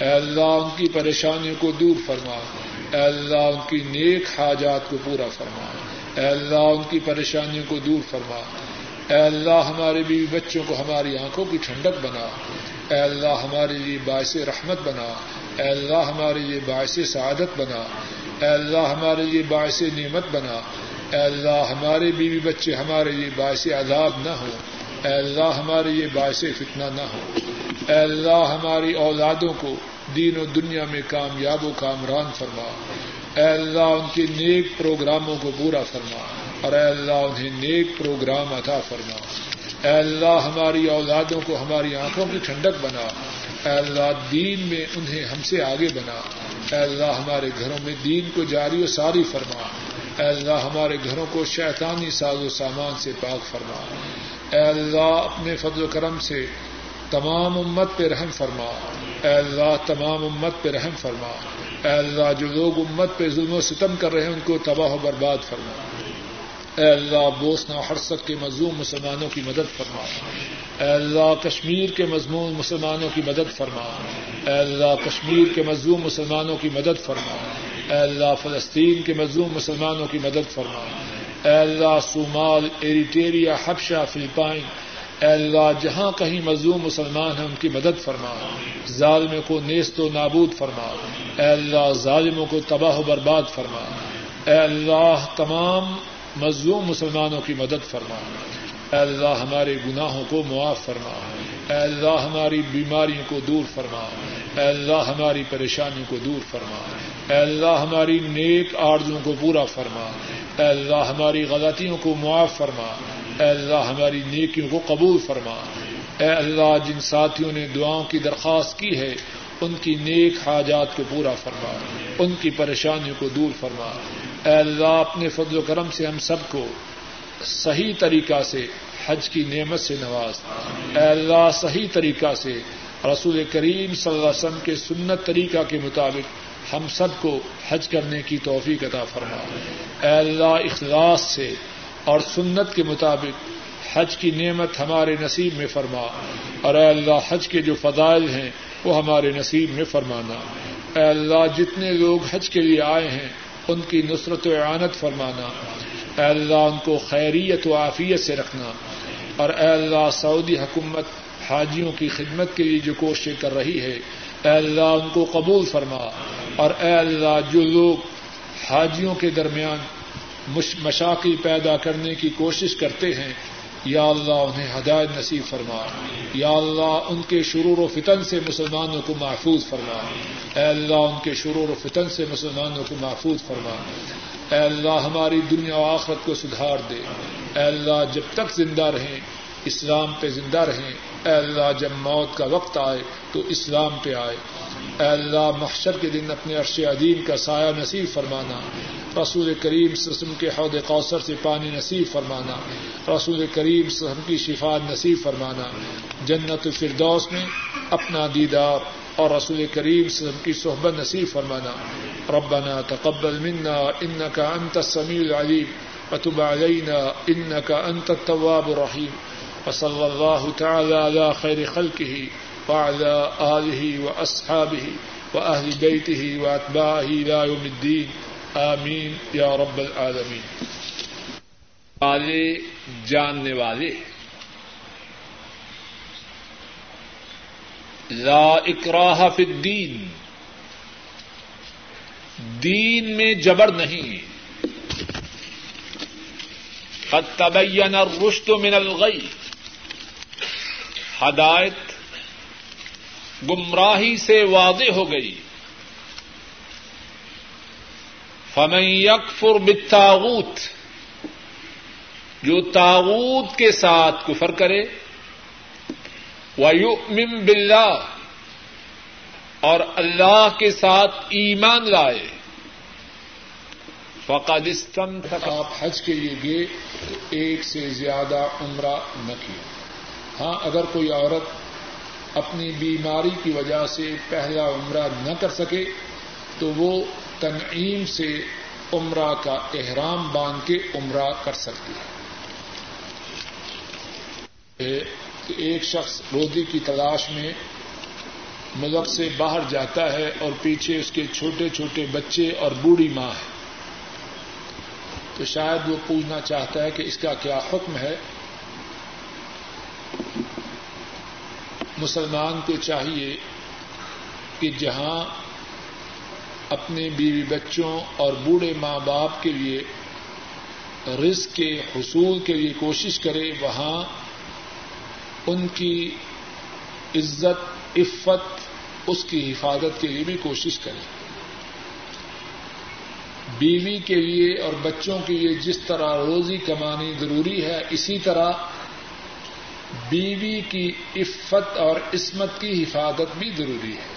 اے اللہ ان کی پریشانیوں کو دور فرما، اے اللہ ان کی نیک حاجات کو پورا فرما، اے اللہ ان کی پریشانیوں کو دور فرما، اے اللہ ہمارے بیوی بچوں کو ہماری آنکھوں کی ٹھنڈک بنا، اے اللہ ہمارے لیے باعث رحمت بنا، اے اللہ ہمارے لیے باعث سعادت بنا، اے اللہ ہمارے لیے باعث نعمت بنا، اے اللہ ہمارے بیوی بچے ہمارے لیے باعث عذاب نہ ہو، اے اللہ ہمارے لیے باعث فتنہ نہ ہو، اے اللہ ہماری اولادوں کو دین و دنیا میں کامیاب و کامران فرما، اے اللہ ان کے نیک پروگراموں کو پورا فرما، اور اے اللہ انہیں نیک پروگرام عطا فرما، اے اللہ ہماری اولادوں کو ہماری آنکھوں کی ٹھنڈک بنا، اے اللہ دین میں انہیں ہم سے آگے بنا، اے اللہ ہمارے گھروں میں دین کو جاری و ساری فرما، اے اللہ ہمارے گھروں کو شیطانی ساز و سامان سے پاک فرما، اے اللہ اپنے فضل و کرم سے تمام امت پہ رحم فرما، اے اللہ تمام امت پہ رحم فرما، اے اللہ جو لوگ امت پہ ظلم و ستم کر رہے ہیں ان کو تباہ و برباد فرما، اے اللہ بوسنا و ہرسک کے مظلوم مسلمانوں کی مدد فرما، اے اللہ کشمیر کے مظلوم مسلمانوں کی مدد فرما، اے اللہ کشمیر کے مظلوم مسلمانوں کی مدد فرما، اے اللہ فلسطین کے مظلوم مسلمانوں کی مدد فرما، اے اللہ صومال، ایریٹیریا، حبشہ، فلپائن، اے اللہ جہاں کہیں مظلوم مسلمان ہیں ان کی مدد فرما، ظالموں کو نیست و نابود فرما، اے اللہ ظالموں کو تباہ و برباد فرما، اے اللہ تمام مظلوم مسلمانوں کی مدد فرما، اے اللہ ہمارے گناہوں کو معاف فرما، اے اللہ ہماری بیماریوں کو دور فرما، اے اللہ ہماری پریشانیوں کو دور فرما، اے اللہ ہماری نیک آرزوں کو پورا فرما، اے اللہ ہماری غلطیوں کو معاف فرما، اے اللہ ہماری نیکیوں کو قبول فرما، اے اللہ جن ساتھیوں نے دعاؤں کی درخواست کی ہے ان کی نیک حاجات کو پورا فرما، ان کی پریشانیوں کو دور فرما، اے اللہ اپنے فضل و کرم سے ہم سب کو صحیح طریقہ سے حج کی نعمت سے نواز، اے اللہ صحیح طریقہ سے رسول کریم صلی اللہ علیہ وسلم کے سنت طریقہ کے مطابق ہم سب کو حج کرنے کی توفیق عطا فرما، اے اللہ اخلاص سے اور سنت کے مطابق حج کی نعمت ہمارے نصیب میں فرما، اور اے اللہ حج کے جو فضائل ہیں وہ ہمارے نصیب میں فرمانا، اے اللہ جتنے لوگ حج کے لیے آئے ہیں ان کی نصرت و اعانت فرمانا، اے اللہ ان کو خیریت و عافیت سے رکھنا، اور اے اللہ سعودی حکومت حاجیوں کی خدمت کے لیے جو کوششیں کر رہی ہے اے اللہ ان کو قبول فرما، اور اے اللہ جو لوگ حاجیوں کے درمیان مشاکل پیدا کرنے کی کوشش کرتے ہیں یا اللہ انہیں ہدایت نصیب فرما، یا اللہ ان کے شرور و فتن سے مسلمانوں کو محفوظ فرما، اے اللہ ان کے شرور و فتن سے مسلمانوں کو محفوظ فرما، اے اللہ ہماری دنیا و آخرت کو سدھار دے، اے اللہ جب تک زندہ رہیں اسلام پہ زندہ رہیں، اے اللہ جب موت کا وقت آئے تو اسلام پہ آئے، اے اللہ محشر کے دن اپنے عرش عظیم کا سایہ نصیب فرمانا، رسول کریم صلی اللہ علیہ وسلم کے حوض کوثر سے پانی نصیب فرمانا، رسول کریم صلی اللہ علیہ وسلم کی شفاعت نصیب فرمانا، جنت الفردوس میں اپنا دیدار اور رسول کریم صلی اللہ علیہ وسلم کی صحبت نصیب فرمانا، ربنا تقبل منا انك انت السميع العليم وتب علينا انك انت التواب الرحيم وصلى الله تعالى على خير خلقه وعلى آله وأصحابه وأهل بيته وأتباعه إلى يوم الدين آمین یا رب العالمین. والے جاننے والے، لا اکراہ فی الدین، دین میں جبر نہیں، قد تبین الرشد من الغی، ہدایت گمراہی سے واضح ہو گئی، فمن یکفر بالطاغوت، جو طاغوت کے ساتھ کفر کرے، ویؤمن باللہ، اور اللہ کے ساتھ ایمان لائے، فقد استمتع. آپ حج کے لیے گئے تو ایک سے زیادہ عمرہ نہ کیے. ہاں اگر کوئی عورت اپنی بیماری کی وجہ سے پہلا عمرہ نہ کر سکے تو وہ تنعیم سے عمرہ کا احرام باندھ کے عمرہ کر سکتی ہے. ایک شخص روزی کی تلاش میں ملک سے باہر جاتا ہے اور پیچھے اس کے چھوٹے چھوٹے بچے اور بوڑھی ماں ہے، تو شاید وہ پوچھنا چاہتا ہے کہ اس کا کیا حکم ہے. مسلمان کو چاہیے کہ جہاں اپنے بیوی بچوں اور بوڑھے ماں باپ کے لیے رزق کے حصول کے لیے کوشش کرے، وہاں ان کی عزت عفت اس کی حفاظت کے لیے بھی کوشش کرے. بیوی کے لیے اور بچوں کے لیے جس طرح روزی کمانی ضروری ہے، اسی طرح بیوی کی عفت اور عصمت کی حفاظت بھی ضروری ہے.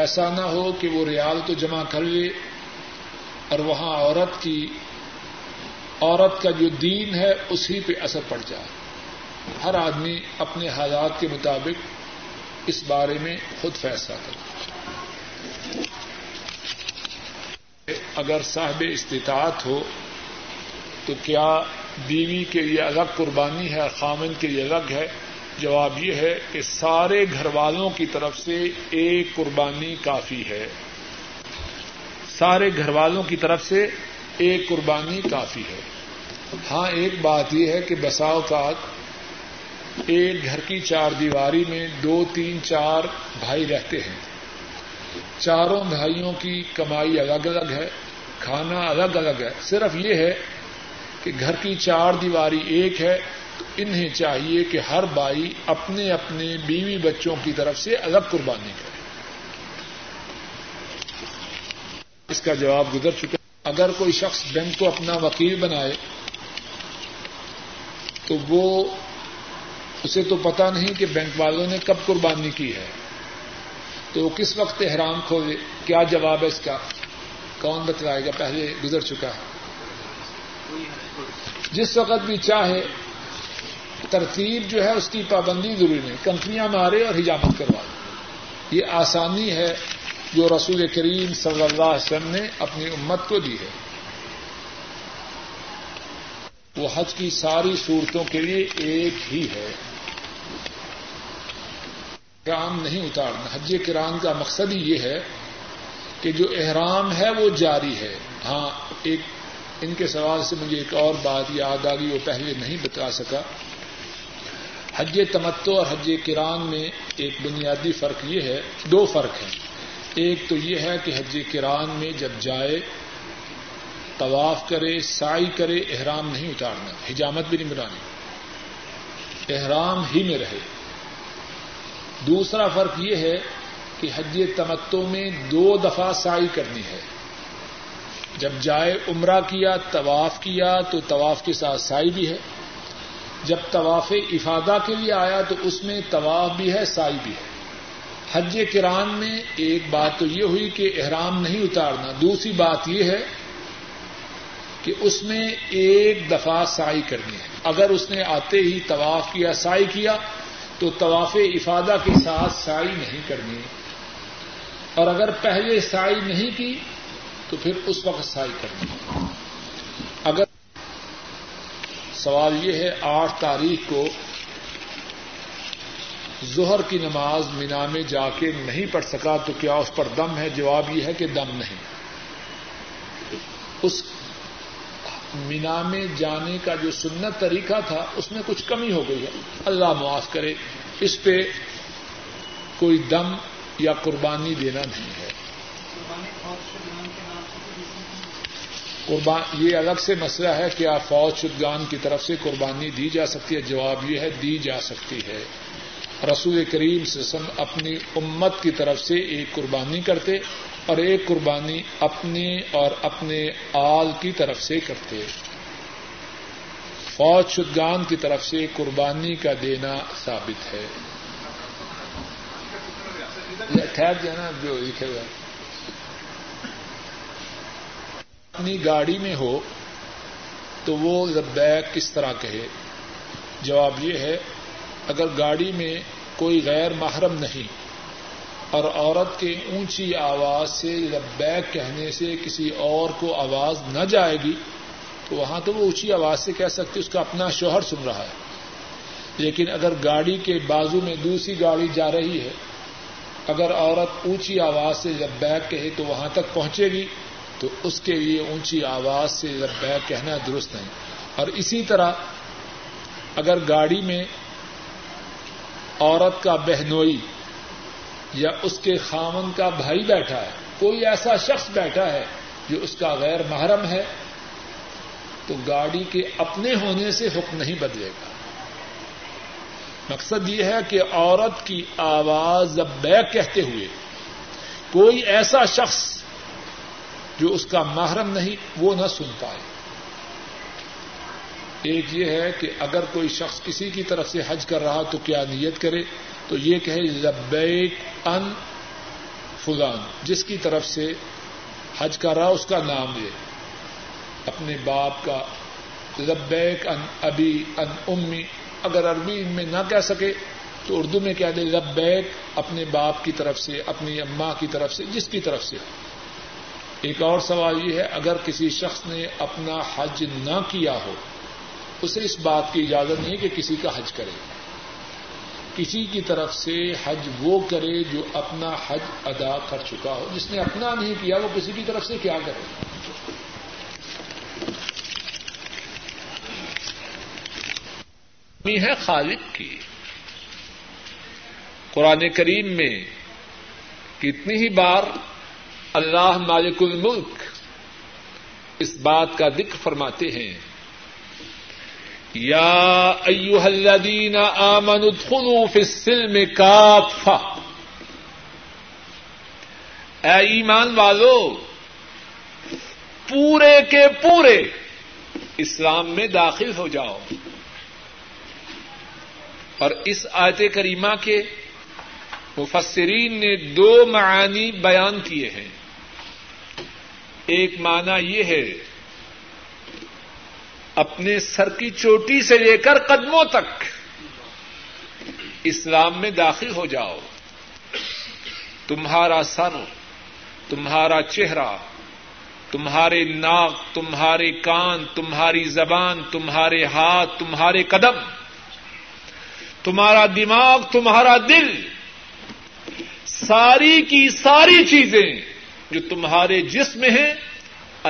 ایسا نہ ہو کہ وہ ریال تو جمع کر لے اور وہاں عورت کی عورت کا جو دین ہے اسی پہ اثر پڑ جائے. ہر آدمی اپنے حالات کے مطابق اس بارے میں خود فیصلہ کرے. اگر صاحب استطاعت ہو تو کیا بیوی کے لیے الگ قربانی ہے اور خامن کے لیے الگ ہے؟ جواب یہ ہے کہ سارے گھر والوں کی طرف سے ایک قربانی کافی ہے. سارے گھر والوں کی طرف سے ایک قربانی کافی ہے. ہاں ایک بات یہ ہے کہ بسا اوقات ایک گھر کی چار دیواری میں دو تین چار بھائی رہتے ہیں. چاروں بھائیوں کی کمائی الگ الگ ہے, کھانا الگ الگ ہے. صرف یہ ہے کہ گھر کی چار دیواری ایک ہے, تو انہیں چاہیے کہ ہر بھائی اپنے اپنے بیوی بچوں کی طرف سے الگ قربانی کرے. اس کا جواب گزر چکا. اگر کوئی شخص بینک کو اپنا وکیل بنائے تو وہ اسے تو پتہ نہیں کہ بینک والوں نے کب قربانی کی ہے, تو کس وقت احرام کھولے, کیا جواب ہے اس کا؟ کون بتلائے گا؟ پہلے گزر چکا ہے. جس وقت بھی چاہے, ترتیب جو ہے اس کی پابندی ضروری نہیں. کنکریاں مارے اور حجامت کروا دے, یہ آسانی ہے جو رسول کریم صلی اللہ علیہ وسلم نے اپنی امت کو دی ہے. وہ حج کی ساری صورتوں کے لیے ایک ہی ہے. احرام نہیں اتارنا. حج کرام کا مقصد ہی یہ ہے کہ جو احرام ہے وہ جاری ہے. ہاں ایک ان کے سوال سے مجھے ایک اور بات یاد آ گئی, وہ پہلے نہیں بتا سکا. حج تمتع اور حج کرام میں ایک بنیادی فرق یہ ہے, دو فرق ہیں. ایک تو یہ ہے کہ حج کران میں جب جائے طواف کرے سعی کرے, احرام نہیں اتارنا, حجامت بھی نہیں بنانی, احرام ہی میں رہے. دوسرا فرق یہ ہے کہ حج تمتع میں دو دفعہ سعی کرنی ہے. جب جائے عمرہ کیا طواف کیا تو طواف کے ساتھ سعی بھی ہے, جب طواف افادہ کے لیے آیا تو اس میں طواف بھی ہے سعی بھی ہے. حج کران میں ایک بات تو یہ ہوئی کہ احرام نہیں اتارنا, دوسری بات یہ ہے کہ اس میں ایک دفعہ سعی کرنی ہے. اگر اس نے آتے ہی طواف کیا سعی کیا تو طواف افادہ کے ساتھ سعی نہیں کرنی, اور اگر پہلے سعی نہیں کی تو پھر اس وقت سعی کرنی. اگر سوال یہ ہے آٹھ تاریخ کو ظہر کی نماز منا میں جا کے نہیں پڑھ سکا تو کیا اس پر دم ہے؟ جواب یہ ہے کہ دم نہیں. اس منا میں جانے کا جو سنت طریقہ تھا اس میں کچھ کمی ہو گئی ہے, اللہ معاف کرے. اس پہ کوئی دم یا قربانی دینا نہیں ہے. قربان یہ الگ سے مسئلہ ہے کہ آپ فوج شدگان کی طرف سے قربانی دی جا سکتی ہے؟ جواب یہ ہے دی جا سکتی ہے. رسول کریم صلی اللہ علیہ وسلم اپنی امت کی طرف سے ایک قربانی کرتے اور ایک قربانی اپنے اور اپنے آل کی طرف سے کرتے. فوج شدگان کی طرف سے قربانی کا دینا ثابت ہے. خیر جانا جو لکھے گا اپنی گاڑی میں ہو تو وہ لبیک کس طرح کہے؟ جواب یہ ہے اگر گاڑی میں کوئی غیر محرم نہیں اور عورت کے اونچی آواز سے لبیک کہنے سے کسی اور کو آواز نہ جائے گی تو وہاں تو وہ اونچی آواز سے کہہ سکتی, اس کا اپنا شوہر سن رہا ہے. لیکن اگر گاڑی کے بازو میں دوسری گاڑی جا رہی ہے, اگر عورت اونچی آواز سے لبیک کہے تو وہاں تک پہنچے گی, تو اس کے لیے اونچی آواز سے لبیک کہنا درست نہیں. اور اسی طرح اگر گاڑی میں عورت کا بہنوئی یا اس کے خاوند کا بھائی بیٹھا ہے, کوئی ایسا شخص بیٹھا ہے جو اس کا غیر محرم ہے, تو گاڑی کے اپنے ہونے سے حکم نہیں بدلے گا. مقصد یہ ہے کہ عورت کی آواز لبیک کہتے ہوئے کوئی ایسا شخص جو اس کا محرم نہیں وہ نہ سن پائے. ایک یہ ہے کہ اگر کوئی شخص کسی کی طرف سے حج کر رہا تو کیا نیت کرے؟ تو یہ کہے لبیک ان فلان, جس کی طرف سے حج کر رہا اس کا نام لے, اپنے باپ کا لبیک ان ابی ان امی, اگر عربی میں نہ کہہ سکے تو اردو میں کہہ دے لبیک اپنے باپ کی طرف سے، اپنی اماں کی طرف سے، جس کی طرف سے۔ ایک اور سوال یہ ہے، اگر کسی شخص نے اپنا حج نہ کیا ہو اسے اس بات کی اجازت نہیں کہ کسی کا حج کرے، کسی کی طرف سے حج وہ کرے جو اپنا حج ادا کر چکا ہو، جس نے اپنا نہیں کیا وہ کسی کی طرف سے کیا کرے؟ ہے خالق کی۔ قرآن کریم میں کتنی ہی بار اللہ مالک الملک اس بات کا ذکر فرماتے ہیں، یا ایھا الذین آمنوا ادخلوا فی السلم کافہ، اے ایمان والو پورے کے پورے اسلام میں داخل ہو جاؤ۔ اور اس آیت کریمہ کے مفسرین نے دو معانی بیان کیے ہیں۔ ایک معنی یہ ہے اپنے سر کی چوٹی سے لے کر قدموں تک اسلام میں داخل ہو جاؤ، تمہارا سر، تمہارا چہرہ، تمہارے ناک، تمہارے کان، تمہاری زبان، تمہارے ہاتھ، تمہارے قدم، تمہارا دماغ، تمہارا دل، ساری کی ساری چیزیں جو تمہارے جسم میں ہیں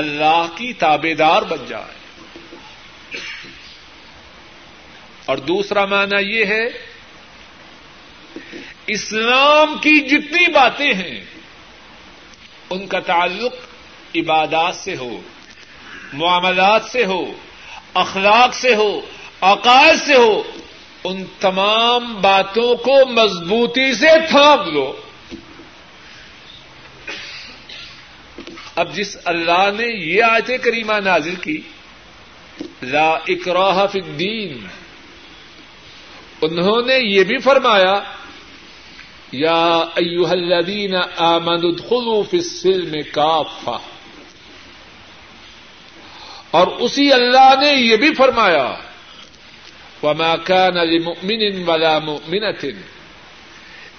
اللہ کی تابعدار بن جائے۔ اور دوسرا معنی یہ ہے اسلام کی جتنی باتیں ہیں ان کا تعلق عبادات سے ہو، معاملات سے ہو، اخلاق سے ہو، عقائد سے ہو، ان تمام باتوں کو مضبوطی سے تھام لو۔ اب جس اللہ نے یہ آیت کریمہ نازل کی، لا اکراہ فی الدین، انہوں نے یہ بھی فرمایا یا ایھا الذین آمنوا ادخلوا فی السلم کافہ، اور اسی اللہ نے یہ بھی فرمایا وما كان لمؤمن ولا مؤمنة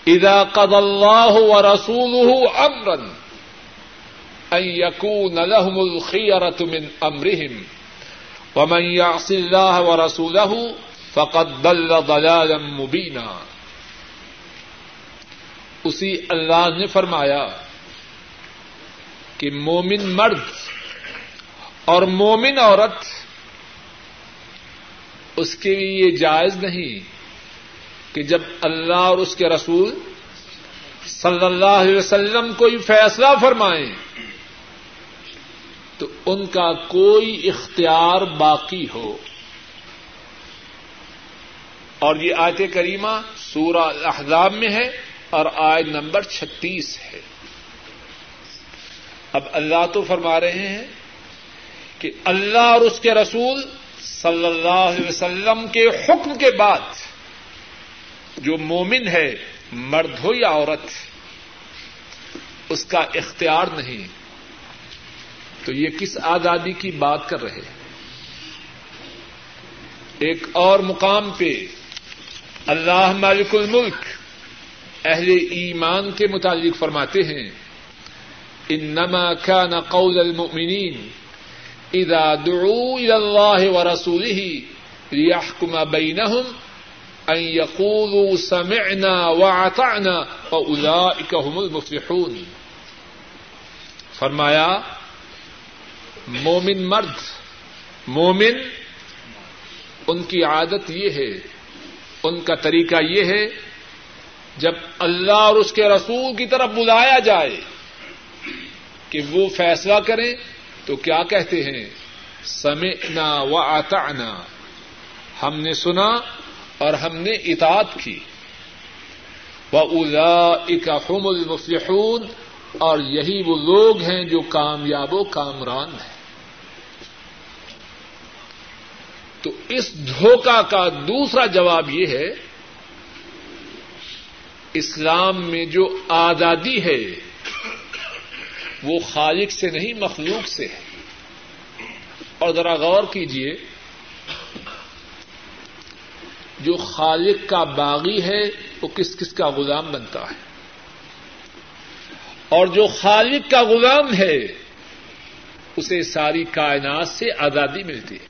إذا قضى الله ورسوله أمرا أن يكون لهم الخيرة من أمرهم ومن يعص الله ورسوله فقد ضل ضلالا مبينا۔ اسی اللہ نے فرمایا کہ مومن مرد اور مومن عورت اس کے لیے یہ جائز نہیں کہ جب اللہ اور اس کے رسول صلی اللہ علیہ وسلم کوئی فیصلہ فرمائیں تو ان کا کوئی اختیار باقی ہو۔ اور یہ آیت کریمہ سورہ الاحزاب میں ہے اور آیت نمبر چھتیس ہے۔ اب اللہ تو فرما رہے ہیں کہ اللہ اور اس کے رسول صلی اللہ علیہ وسلم کے حکم کے بعد جو مومن ہے، مرد ہو یا عورت، اس کا اختیار نہیں۔ تو یہ کس آزادی کی بات کر رہے ہیں؟ ایک اور مقام پہ اللہ مالک الملک اہل ایمان کے متعلق فرماتے ہیں انما کان قول المؤمنین اذا دعوا الى الله ورسوله ليحكم بينهم ان يقولوا سمعنا واطعنا واولئك هم المفلحون۔ فرمایا مومن مرد، مومن، ان کی عادت یہ ہے، ان کا طریقہ یہ ہے جب اللہ اور اس کے رسول کی طرف بلایا جائے کہ وہ فیصلہ کریں تو کیا کہتے ہیں؟ سمعنا واطعنا، ہم نے سنا اور ہم نے اطاعت کی، واولئک هم المفلحون، اور یہی وہ لوگ ہیں جو کامیاب و کامران ہیں۔ تو اس دھوکہ کا دوسرا جواب یہ ہے اسلام میں جو آزادی ہے وہ خالق سے نہیں مخلوق سے ہے۔ اور ذرا غور کیجئے جو خالق کا باغی ہے وہ کس کس کا غلام بنتا ہے، اور جو خالق کا غلام ہے اسے ساری کائنات سے آزادی ملتی ہے.